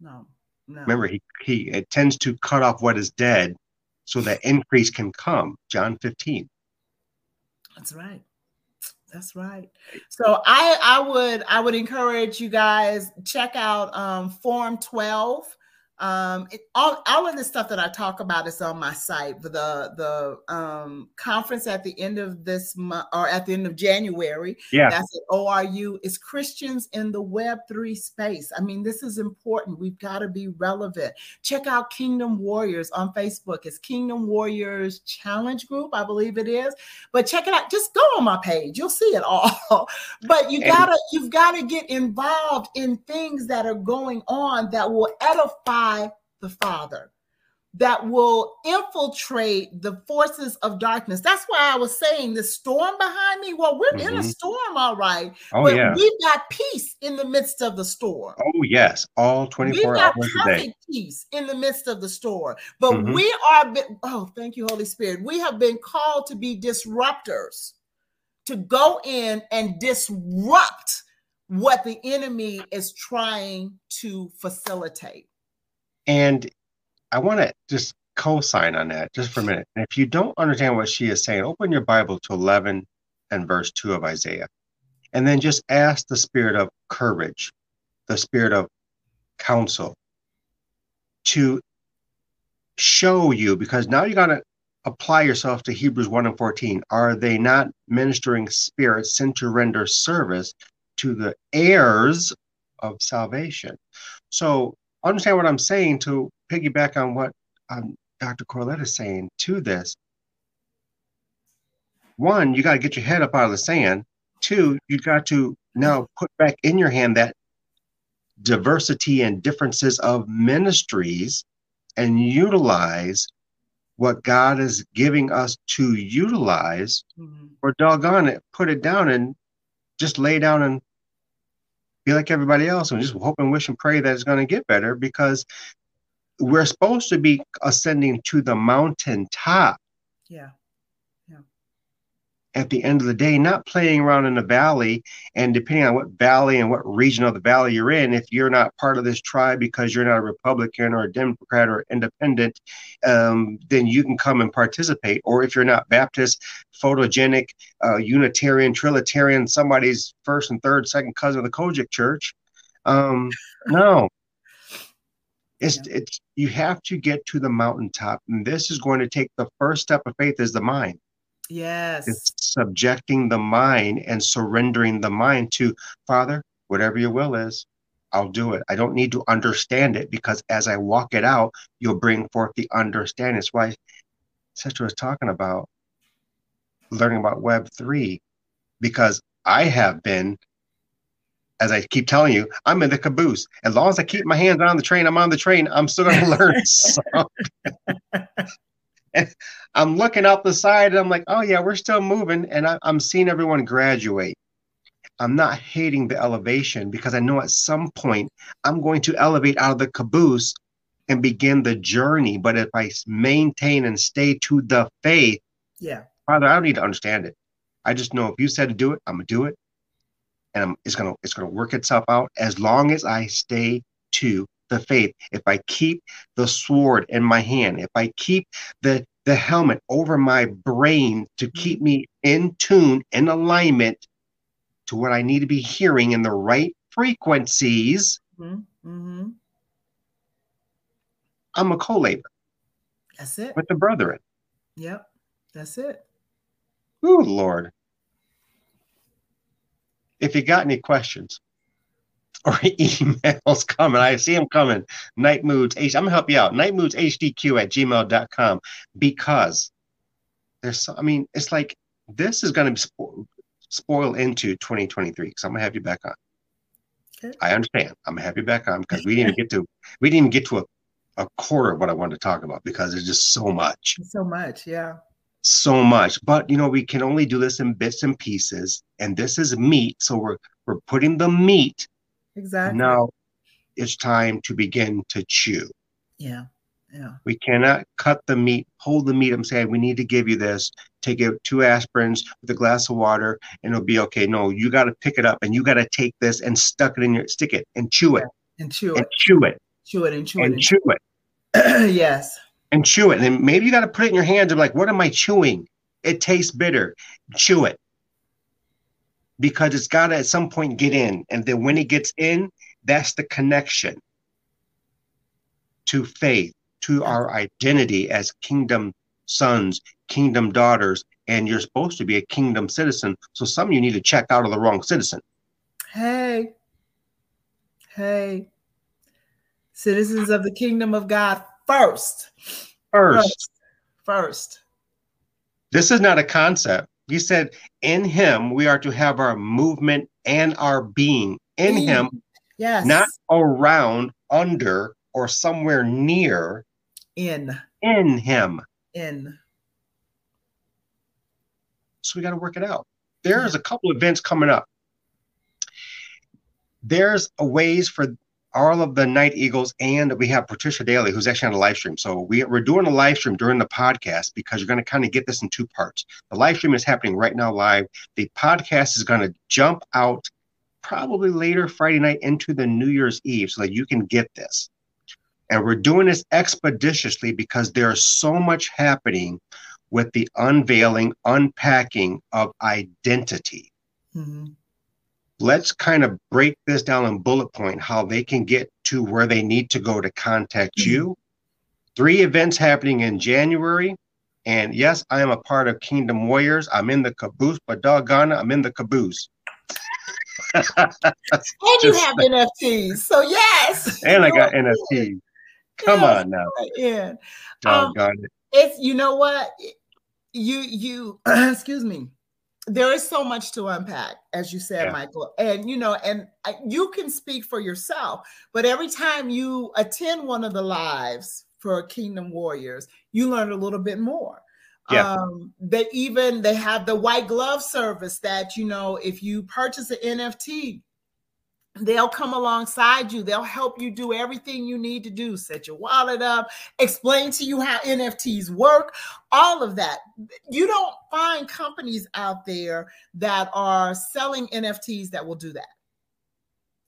No, no. Remember, he, he it tends to cut off what is dead so that increase can come. John fifteen. That's right. That's right. So I, I would I would encourage you guys, check out um, Form twelve. Um, it, all, all of the stuff that I talk about is on my site. The the um, conference at the end of this month, or at the end of January, yeah. that's at O R U, is Christians in the Web three Space. I mean, this is important. We've got to be relevant. Check out Kingdom Warriors on Facebook. It's Kingdom Warriors Challenge Group, I believe it is. But check it out. Just go on my page. You'll see it all. But you gotta, you've got to get involved in things that are going on that will edify the Father, that will infiltrate the forces of darkness. That's why I was saying the storm behind me. Well, we're mm-hmm. in a storm, all right. Oh, but yeah. we've got peace in the midst of the storm. Oh, yes. All twenty-four hours a day. We've got perfect peace in the midst of the storm. But mm-hmm. we are, oh, thank you, Holy Spirit. We have been called to be disruptors, to go in and disrupt what the enemy is trying to facilitate. And I want to just co-sign on that just for a minute. And if you don't understand what she is saying, open your Bible to eleven and verse two of Isaiah. And then just ask the spirit of courage, the spirit of counsel to show you, because now you're going to apply yourself to Hebrews one and fourteen. Are they not ministering spirits sent to render service to the heirs of salvation? So understand what I'm saying to piggyback on what um, Doctor Coylette is saying to this. One, you got to get your head up out of the sand. Two, you got to now put back in your hand that diversity and differences of ministries and utilize what God is giving us to utilize, mm-hmm. or doggone it, put it down and just lay down and be like everybody else and just hope and wish and pray that it's going to get better, because we're supposed to be ascending to the mountaintop. Yeah. Yeah. At the end of the day, not playing around in the valley, and depending on what valley and what region of the valley you're in, if you're not part of this tribe because you're not a Republican or a Democrat or independent, um, then you can come and participate. Or if you're not Baptist, photogenic, uh, Unitarian, Trinitarian, somebody's first and third, second cousin of the Kojic church. Um, no. It's, yeah. it's you have to get to the mountaintop, and this is going to take the first step of faith is the mind. Yes. It's subjecting the mind and surrendering the mind to, Father, whatever your will is, I'll do it. I don't need to understand it, because as I walk it out, you'll bring forth the understanding. That's why Sister was talking about learning about Web three, because I have been, as I keep telling you, I'm in the caboose. As long as I keep my hands on the train, I'm on the train, I'm still going to learn something. And I'm looking out the side and I'm like, oh yeah, we're still moving. And I, I'm seeing everyone graduate. I'm not hating the elevation, because I know at some point I'm going to elevate out of the caboose and begin the journey. But if I maintain and stay to the faith, yeah, Father, I don't need to understand it. I just know if you said to do it, I'm gonna do it, and I'm, it's gonna it's gonna work itself out as long as I stay to the faith. If I keep the sword in my hand, if I keep the the helmet over my brain to keep me in tune, in alignment to what I need to be hearing in the right frequencies, mm-hmm. Mm-hmm. I'm a co-labor. That's it. With the brethren. Yep. That's it. Oh, Lord. If you got any questions or emails coming, I see them coming. Night Moods, I'm going to help you out. night moods h d q at gmail dot com, because there's, so, I mean, it's like this is going to spo- spoil into twenty twenty-three, because I'm going to have you back on. Okay. I understand. I'm going to have you back on because we didn't get to, we didn't even get to a, a quarter of what I wanted to talk about, because there's just so much. So much, yeah. So much, but you know, we can only do this in bits and pieces, and this is meat. So we're we're putting the meat. Exactly. Now it's time to begin to chew. Yeah, yeah. We cannot cut the meat, hold the meat. I'm saying we need to give you this. Take it two aspirins with a glass of water, and it'll be okay. No, you got to pick it up, and you got to take this and stuck it in your stick it and chew it yeah. and chew and it chew it chew it and chew and it and chew it. Yes. And chew it. And then maybe you got to put it in your hands and be like, what am I chewing? It tastes bitter. Chew it. Because it's got to at some point get in. And then when it gets in, that's the connection to faith, to our identity as kingdom sons, kingdom daughters. And you're supposed to be a kingdom citizen. So some of you need to check out of the wrong citizen. Hey. Hey. Citizens of the kingdom of God. First. First. First. First. This is not a concept. He said, in him, we are to have our movement and our being. In mm. him, yes. Not around, under, or somewhere near. In. In him. In. So we got to work it out. There's yeah. a couple events coming up. There's a ways for all of the Night Eagles, and we have Patricia Daly, who's actually on a live stream. So we, we're doing a live stream during the podcast because you're going to kind of get this in two parts. The live stream is happening right now live. The podcast is going to jump out probably later Friday night into the New Year's Eve so that you can get this. And we're doing this expeditiously because there's so much happening with the unveiling, unpacking of identity. Mm-hmm. Let's kind of break this down in bullet point, how they can get to where they need to go to contact mm-hmm. you. Three events happening in January. And yes, I am a part of Kingdom Warriors. I'm in the caboose, but doggone, I'm in the caboose. And you have N F Ts. So yes. And I got N F Ts. Come yes, on now. Yeah. Doggone um, it. It's, you know what? You, you, excuse me. There is so much to unpack, as you said, yeah. Michael, and, you know, and you can speak for yourself, but every time you attend one of the lives for Kingdom Warriors, you learn a little bit more. Yeah. Um, they even, they have the white glove service that, you know, if you purchase an N F T, they'll come alongside you. They'll help you do everything you need to do. Set your wallet up, explain to you how N F Ts work, all of that. You don't find companies out there that are selling N F Ts that will do that,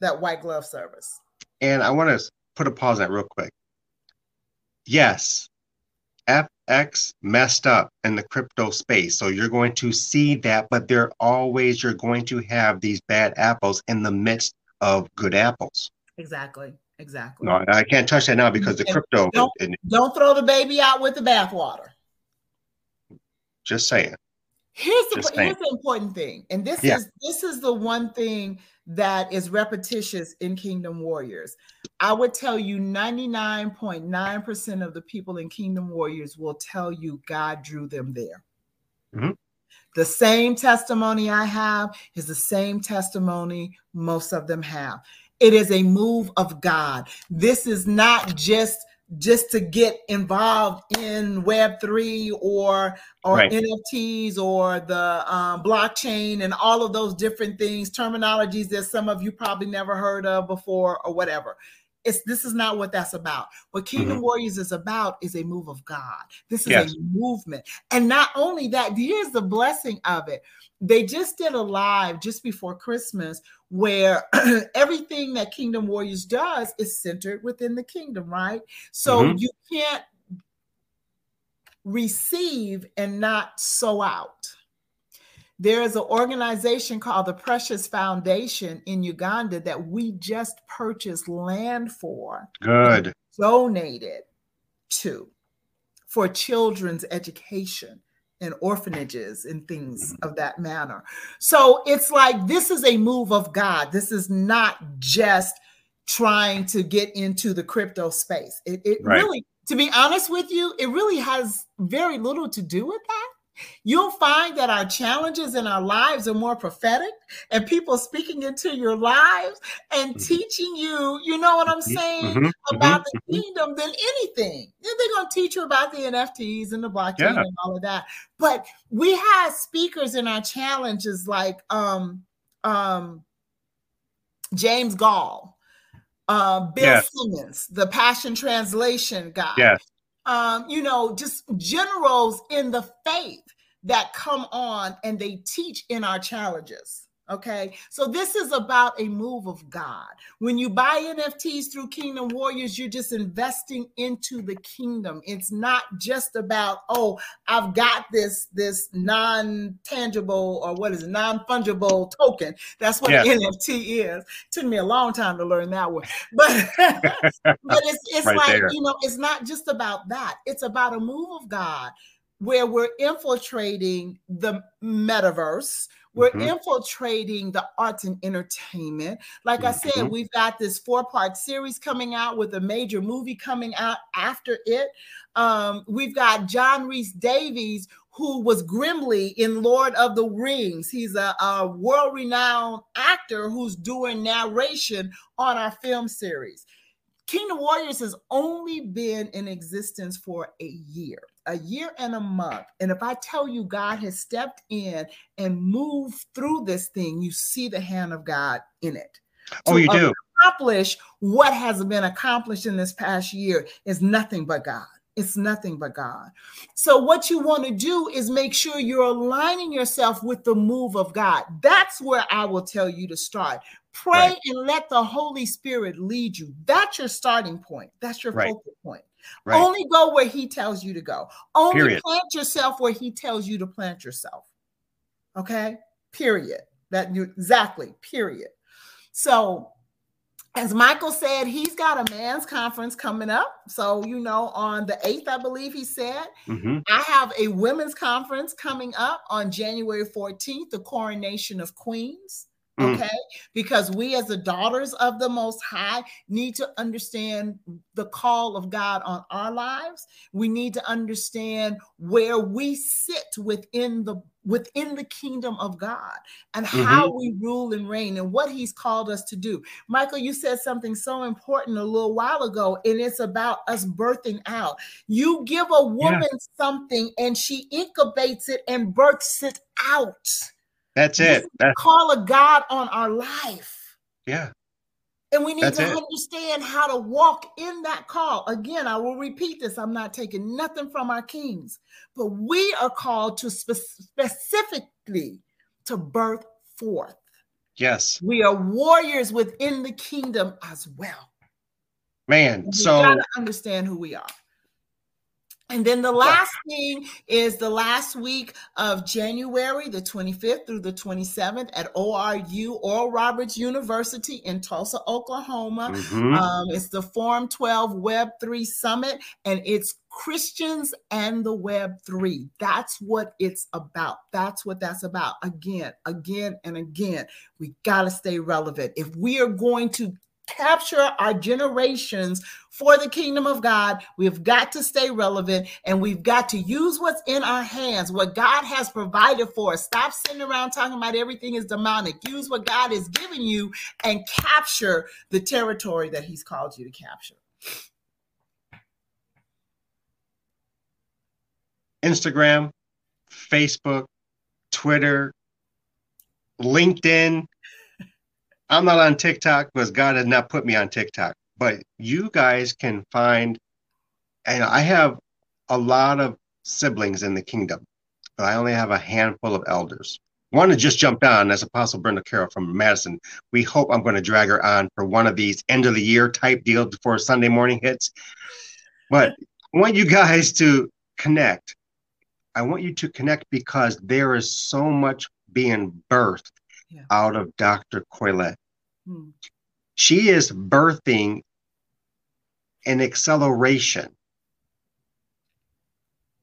that white glove service. And I want to put a pause on that real quick. Yes, F X messed up in the crypto space. So you're going to see that, but there are always, you're going to have these bad apples in the midst of good apples. Exactly. Exactly. No, I can't touch that now because the crypto. Don't, and, don't throw the baby out with the bathwater. Just saying. Here's the, just saying. Here's the important thing. And this yeah. is this is the one thing that is repetitious in Kingdom Warriors. I would tell you ninety-nine point nine percent of the people in Kingdom Warriors will tell you God drew them there. Mm-hmm. The same testimony I have is the same testimony most of them have. It is a move of God. This is not just, just to get involved in Web three or, or right. N F Ts or the um, blockchain and all of those different things, terminologies that some of you probably never heard of before or whatever. It's, this is not what that's about. What Kingdom mm-hmm. Warriors is about is a move of God. This is yes. a movement. And not only that, here's the blessing of it. They just did a live just before Christmas where everything that Kingdom Warriors does is centered within the kingdom, right? So mm-hmm. you can't receive and not sow out. There is an organization called the Precious Foundation in Uganda that we just purchased land for. Good. Donated to for children's education and orphanages and things of that manner. So it's like, this is a move of God. This is not just trying to get into the crypto space. It, it right. really, to be honest with you, it really has very little to do with that. You'll find that our challenges in our lives are more prophetic, and people speaking into your lives and mm-hmm. teaching you, you know what I'm saying, mm-hmm. about mm-hmm. the kingdom than anything. They're going to teach you about the N F Ts and the blockchain yeah. and all of that. But we had speakers in our challenges like um, um, James Gall, uh, Bill yes. Simmons, the Passion Translation guy. Yes. Um, you know, just generals in the faith that come on and they teach in our challenges. Okay. So this is about a move of God. When you buy N F Ts through Kingdom Warriors, you're just investing into the kingdom. It's not just about, oh, I've got this, this non-tangible or what is it, non-fungible token. That's what yes. an N F T is. Took me a long time to learn that one. But, but it's, it's right like, there. You know, it's not just about that. It's about a move of God where we're infiltrating the metaverse. We're mm-hmm. infiltrating the arts and entertainment. Like mm-hmm. I said, we've got this four-part series coming out with a major movie coming out after it. Um, we've got John Rhys Davies, who was Gimli in Lord of the Rings. He's a, a world-renowned actor who's doing narration on our film series. Kingdom Warriors has only been in existence for a year, a year and a month. And if I tell you God has stepped in and moved through this thing, you see the hand of God in it. Oh, you do. Accomplish what has been accomplished in this past year is nothing but God. It's nothing but God. So what you want to do is make sure you're aligning yourself with the move of God. That's where I will tell you to start. Pray right. and let the Holy Spirit lead you. That's your starting point. That's your right. focal point. Right. Only go where he tells you to go. Only Period. Plant yourself where he tells you to plant yourself. Okay? Period. That you exactly. Period. So as Michael said, he's got a man's conference coming up. So, you know, on the eighth, I believe he said, mm-hmm. I have a women's conference coming up on January fourteenth, the Coronation of Queens. Okay, because we as the daughters of the Most High need to understand the call of God on our lives. We need to understand where we sit within the within the kingdom of God and mm-hmm. how we rule and reign and what he's called us to do. Michael, you said something so important a little while ago, and it's about us birthing out. You give a woman yeah. something and she incubates it and births it out. That's it. That's call of God on our life. Yeah. And we need to it. Understand how to walk in that call. Again, I will repeat this. I'm not taking nothing from our kings, but we are called to spe- specifically to birth forth. Yes. We are warriors within the kingdom as well. Man, we so gotta understand who we are. And then the last thing is the last week of January, the twenty-fifth through the twenty-seventh at O R U, Oral Roberts University in Tulsa, Oklahoma. Mm-hmm. Um, it's the Forum twelve Web three Summit, and it's Christians and the Web three. That's what it's about. That's what that's about. Again, again, and again, we got to stay relevant. If we are going to capture our generations for the kingdom of God, we've got to stay relevant, and we've got to use what's in our hands, what God has provided for us. Stop sitting around talking about everything is demonic. Use what God has given you and capture the territory that he's called you to capture. Instagram, Facebook, Twitter, LinkedIn. I'm not on TikTok because God has not put me on TikTok. but you guys can find, and I have a lot of siblings in the kingdom, but I only have a handful of elders. One has just jumped on, that's Apostle Brenda Carroll from Madison. We hope I'm going to drag her on for one of these end of the year type deals before Sunday morning hits. But I want you guys to connect. I want you to connect because there is so much being birthed yeah. out of Doctor Coylette. Hmm. She is birthing an acceleration,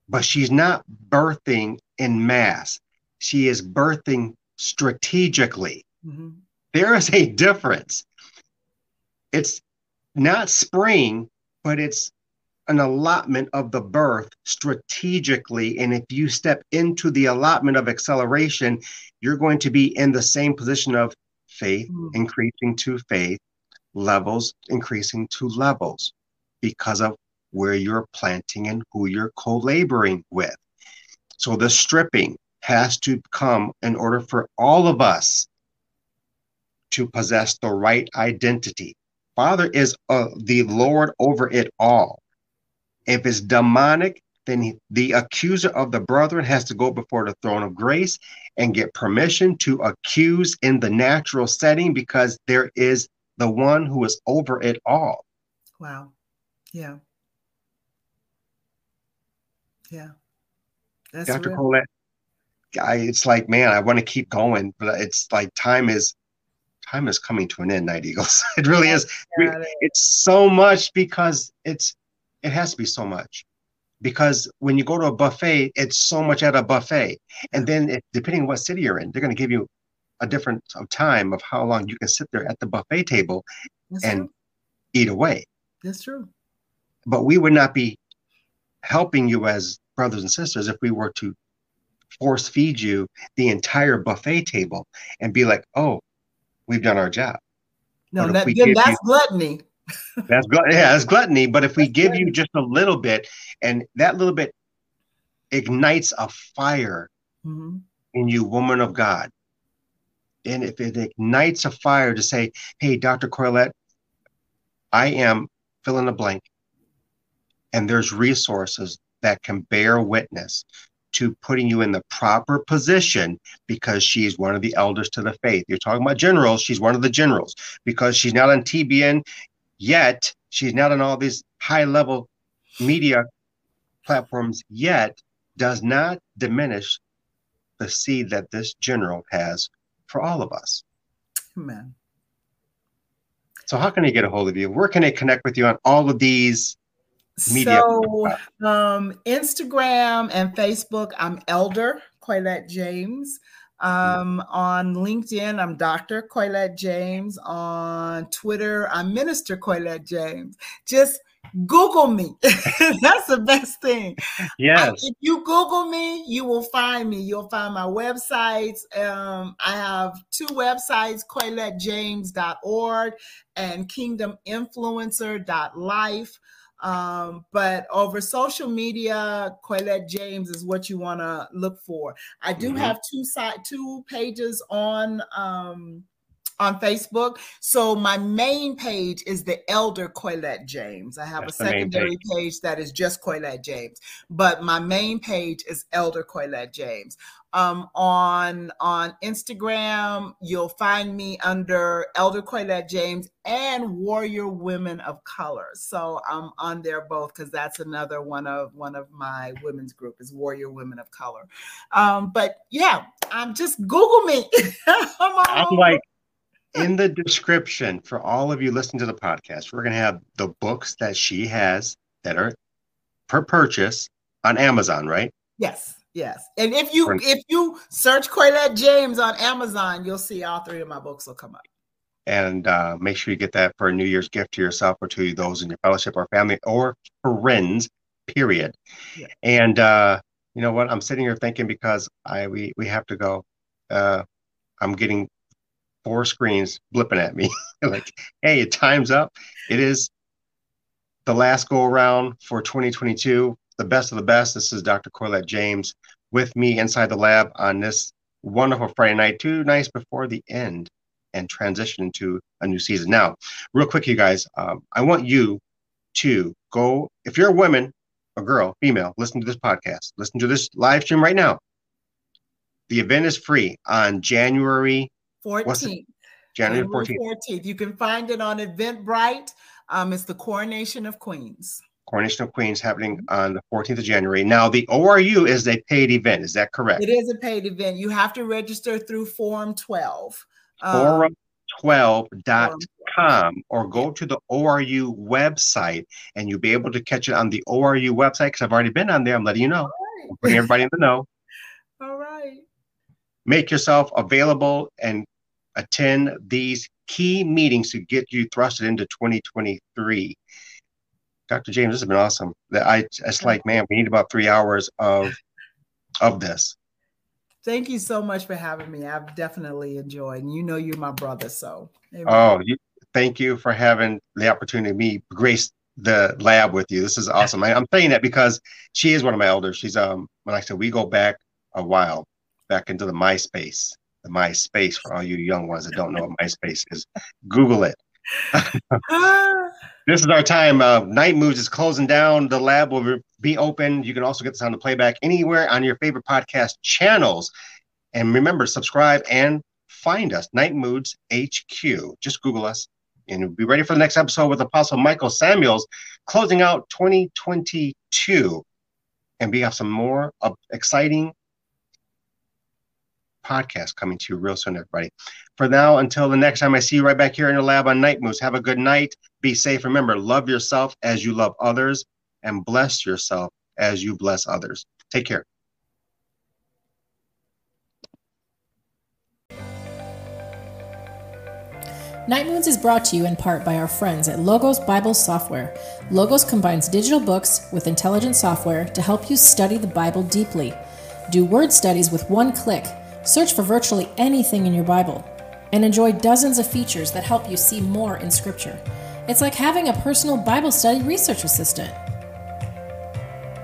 but she's not birthing in mass. She is birthing strategically. Mm-hmm. There is a difference. It's not spring, but it's an allotment of the birth strategically. And if you step into the allotment of acceleration, you're going to be in the same position of faith, mm-hmm. increasing to faith, levels increasing to levels because of where you're planting and who you're co-laboring with. So the stripping has to come in order for all of us to possess the right identity. Father is uh, the Lord over it all. If it's demonic, then he, the accuser of the brethren has to go before the throne of grace and get permission to accuse in the natural setting because there is the one who is over it all. Wow. Yeah. Yeah. That's Doctor Coylette, I, it's like, man, I want to keep going, but it's like time is time is coming to an end, Night Eagles. It really is. It. It's so much because it's it has to be so much. Because when you go to a buffet, it's so much at a buffet. And then it, depending on what city you're in, they're going to give you a different time of how long you can sit there at the buffet table That's and true. Eat away. That's true. But we would not be helping you as brothers and sisters if we were to force feed you the entire buffet table and be like, oh, we've done our job. No, that, yeah, that's you, gluttony. That's gluttony. Yeah, that's gluttony. But if we that's give gluttony. You just a little bit, and that little bit ignites a fire mm-hmm. in you, woman of God. And if it ignites a fire to say, hey, Doctor Coylette, I am fill in the blank. And there's resources that can bear witness to putting you in the proper position because she's one of the elders to the faith. You're talking about generals. She's one of the generals because she's not on T B N yet. She's not on all these high level media platforms yet. Does not diminish the seed that this general has for all of us. Amen. So how can I get a hold of you? Where can I connect with you on all of these media? So um, Instagram and Facebook, I'm Elder Coylette James. Um, on LinkedIn, I'm Doctor Coylette James. On Twitter, I'm Minister Coylette James. Just Google me. That's the best thing. Yes. I, if you Google me, you will find me. You'll find my websites. Um, I have two websites, coylette james dot org and kingdom influencer dot life. Um, but over social media, Coylette James is what you want to look for. I do mm-hmm. have two side, two pages on, um, on Facebook. So my main page is the Elder Coylette James. I have That's a secondary page. page that is just Coylette James, but my main page is Elder Coylette James. Um, on, on Instagram, you'll find me under Elder Coylette James and Warrior Women of Color. So I'm on there both because that's another one of one of my women's group is Warrior Women of Color. Um, but yeah, I'm just Google me. I'm, I'm like in the description for all of you listening to the podcast, we're going to have the books that she has that are per purchase on Amazon, right? Yes. Yes. And if you if you search Coylette James on Amazon, you'll see all three of my books will come up. And uh, make sure you get that for a New Year's gift to yourself or to those in your fellowship or family or friends, period. Yeah. And uh, you know what? I'm sitting here thinking because I we, we have to go. Uh, I'm getting four screens blipping at me. Like, hey, time's up. It is the last go around for twenty twenty-two. The best of the best. This is Doctor Coylette James with me inside the lab on this wonderful Friday night, two nights before the end and transition into a new season. Now, real quick, you guys, um, I want you to go, if you're a woman, a girl, female, listen to this podcast, listen to this live stream right now. The event is free on January fourteenth. January fourteenth. You can find it on Eventbrite. Um, it's the Coronation of Queens. Coronation of Queens happening on the fourteenth of January. Now, the O R U is a paid event. Is that correct? It is a paid event. You have to register through Forum twelve. Um, forum twelve dot com, or go to the O R U website, and you'll be able to catch it on the O R U website, because I've already been on there. I'm letting you know. Right. I'm putting everybody in the know. All right. Make yourself available and attend these key meetings to get you thrusted into twenty twenty-three. Doctor James, this has been awesome. I, it's like, man, we need about three hours of of this. Thank you so much for having me. I've definitely enjoyed, and you know you're my brother, so. Amen. Oh, you, thank you for having the opportunity to me grace the lab with you. This is awesome. I, I'm saying that because she is one of my elders. She's, um, like I said, we go back a while, back into the MySpace. The MySpace, for all you young ones that don't know what MySpace is, Google it. This is our time. Uh, Night Moves is closing down. The lab will be open. You can also get this on the playback anywhere on your favorite podcast channels. And remember, subscribe and find us, Night Moves H Q. Just Google us, and we'll be ready for the next episode with Apostle Michael Samuels, closing out twenty twenty-two. And we have some more uh, exciting podcast coming to you real soon, everybody. For now, until the next time I see you right back here in the lab on Night Moves, have a good night. Be safe. Remember, love yourself as you love others, and bless yourself as you bless others. Take care. Night Moons is brought to you in part by our friends at Logos Bible Software. Logos combines digital books with intelligent software to help you study the Bible deeply. Do word studies with one click. Search for virtually anything in your Bible, and enjoy dozens of features that help you see more in Scripture. It's like having a personal Bible study research assistant.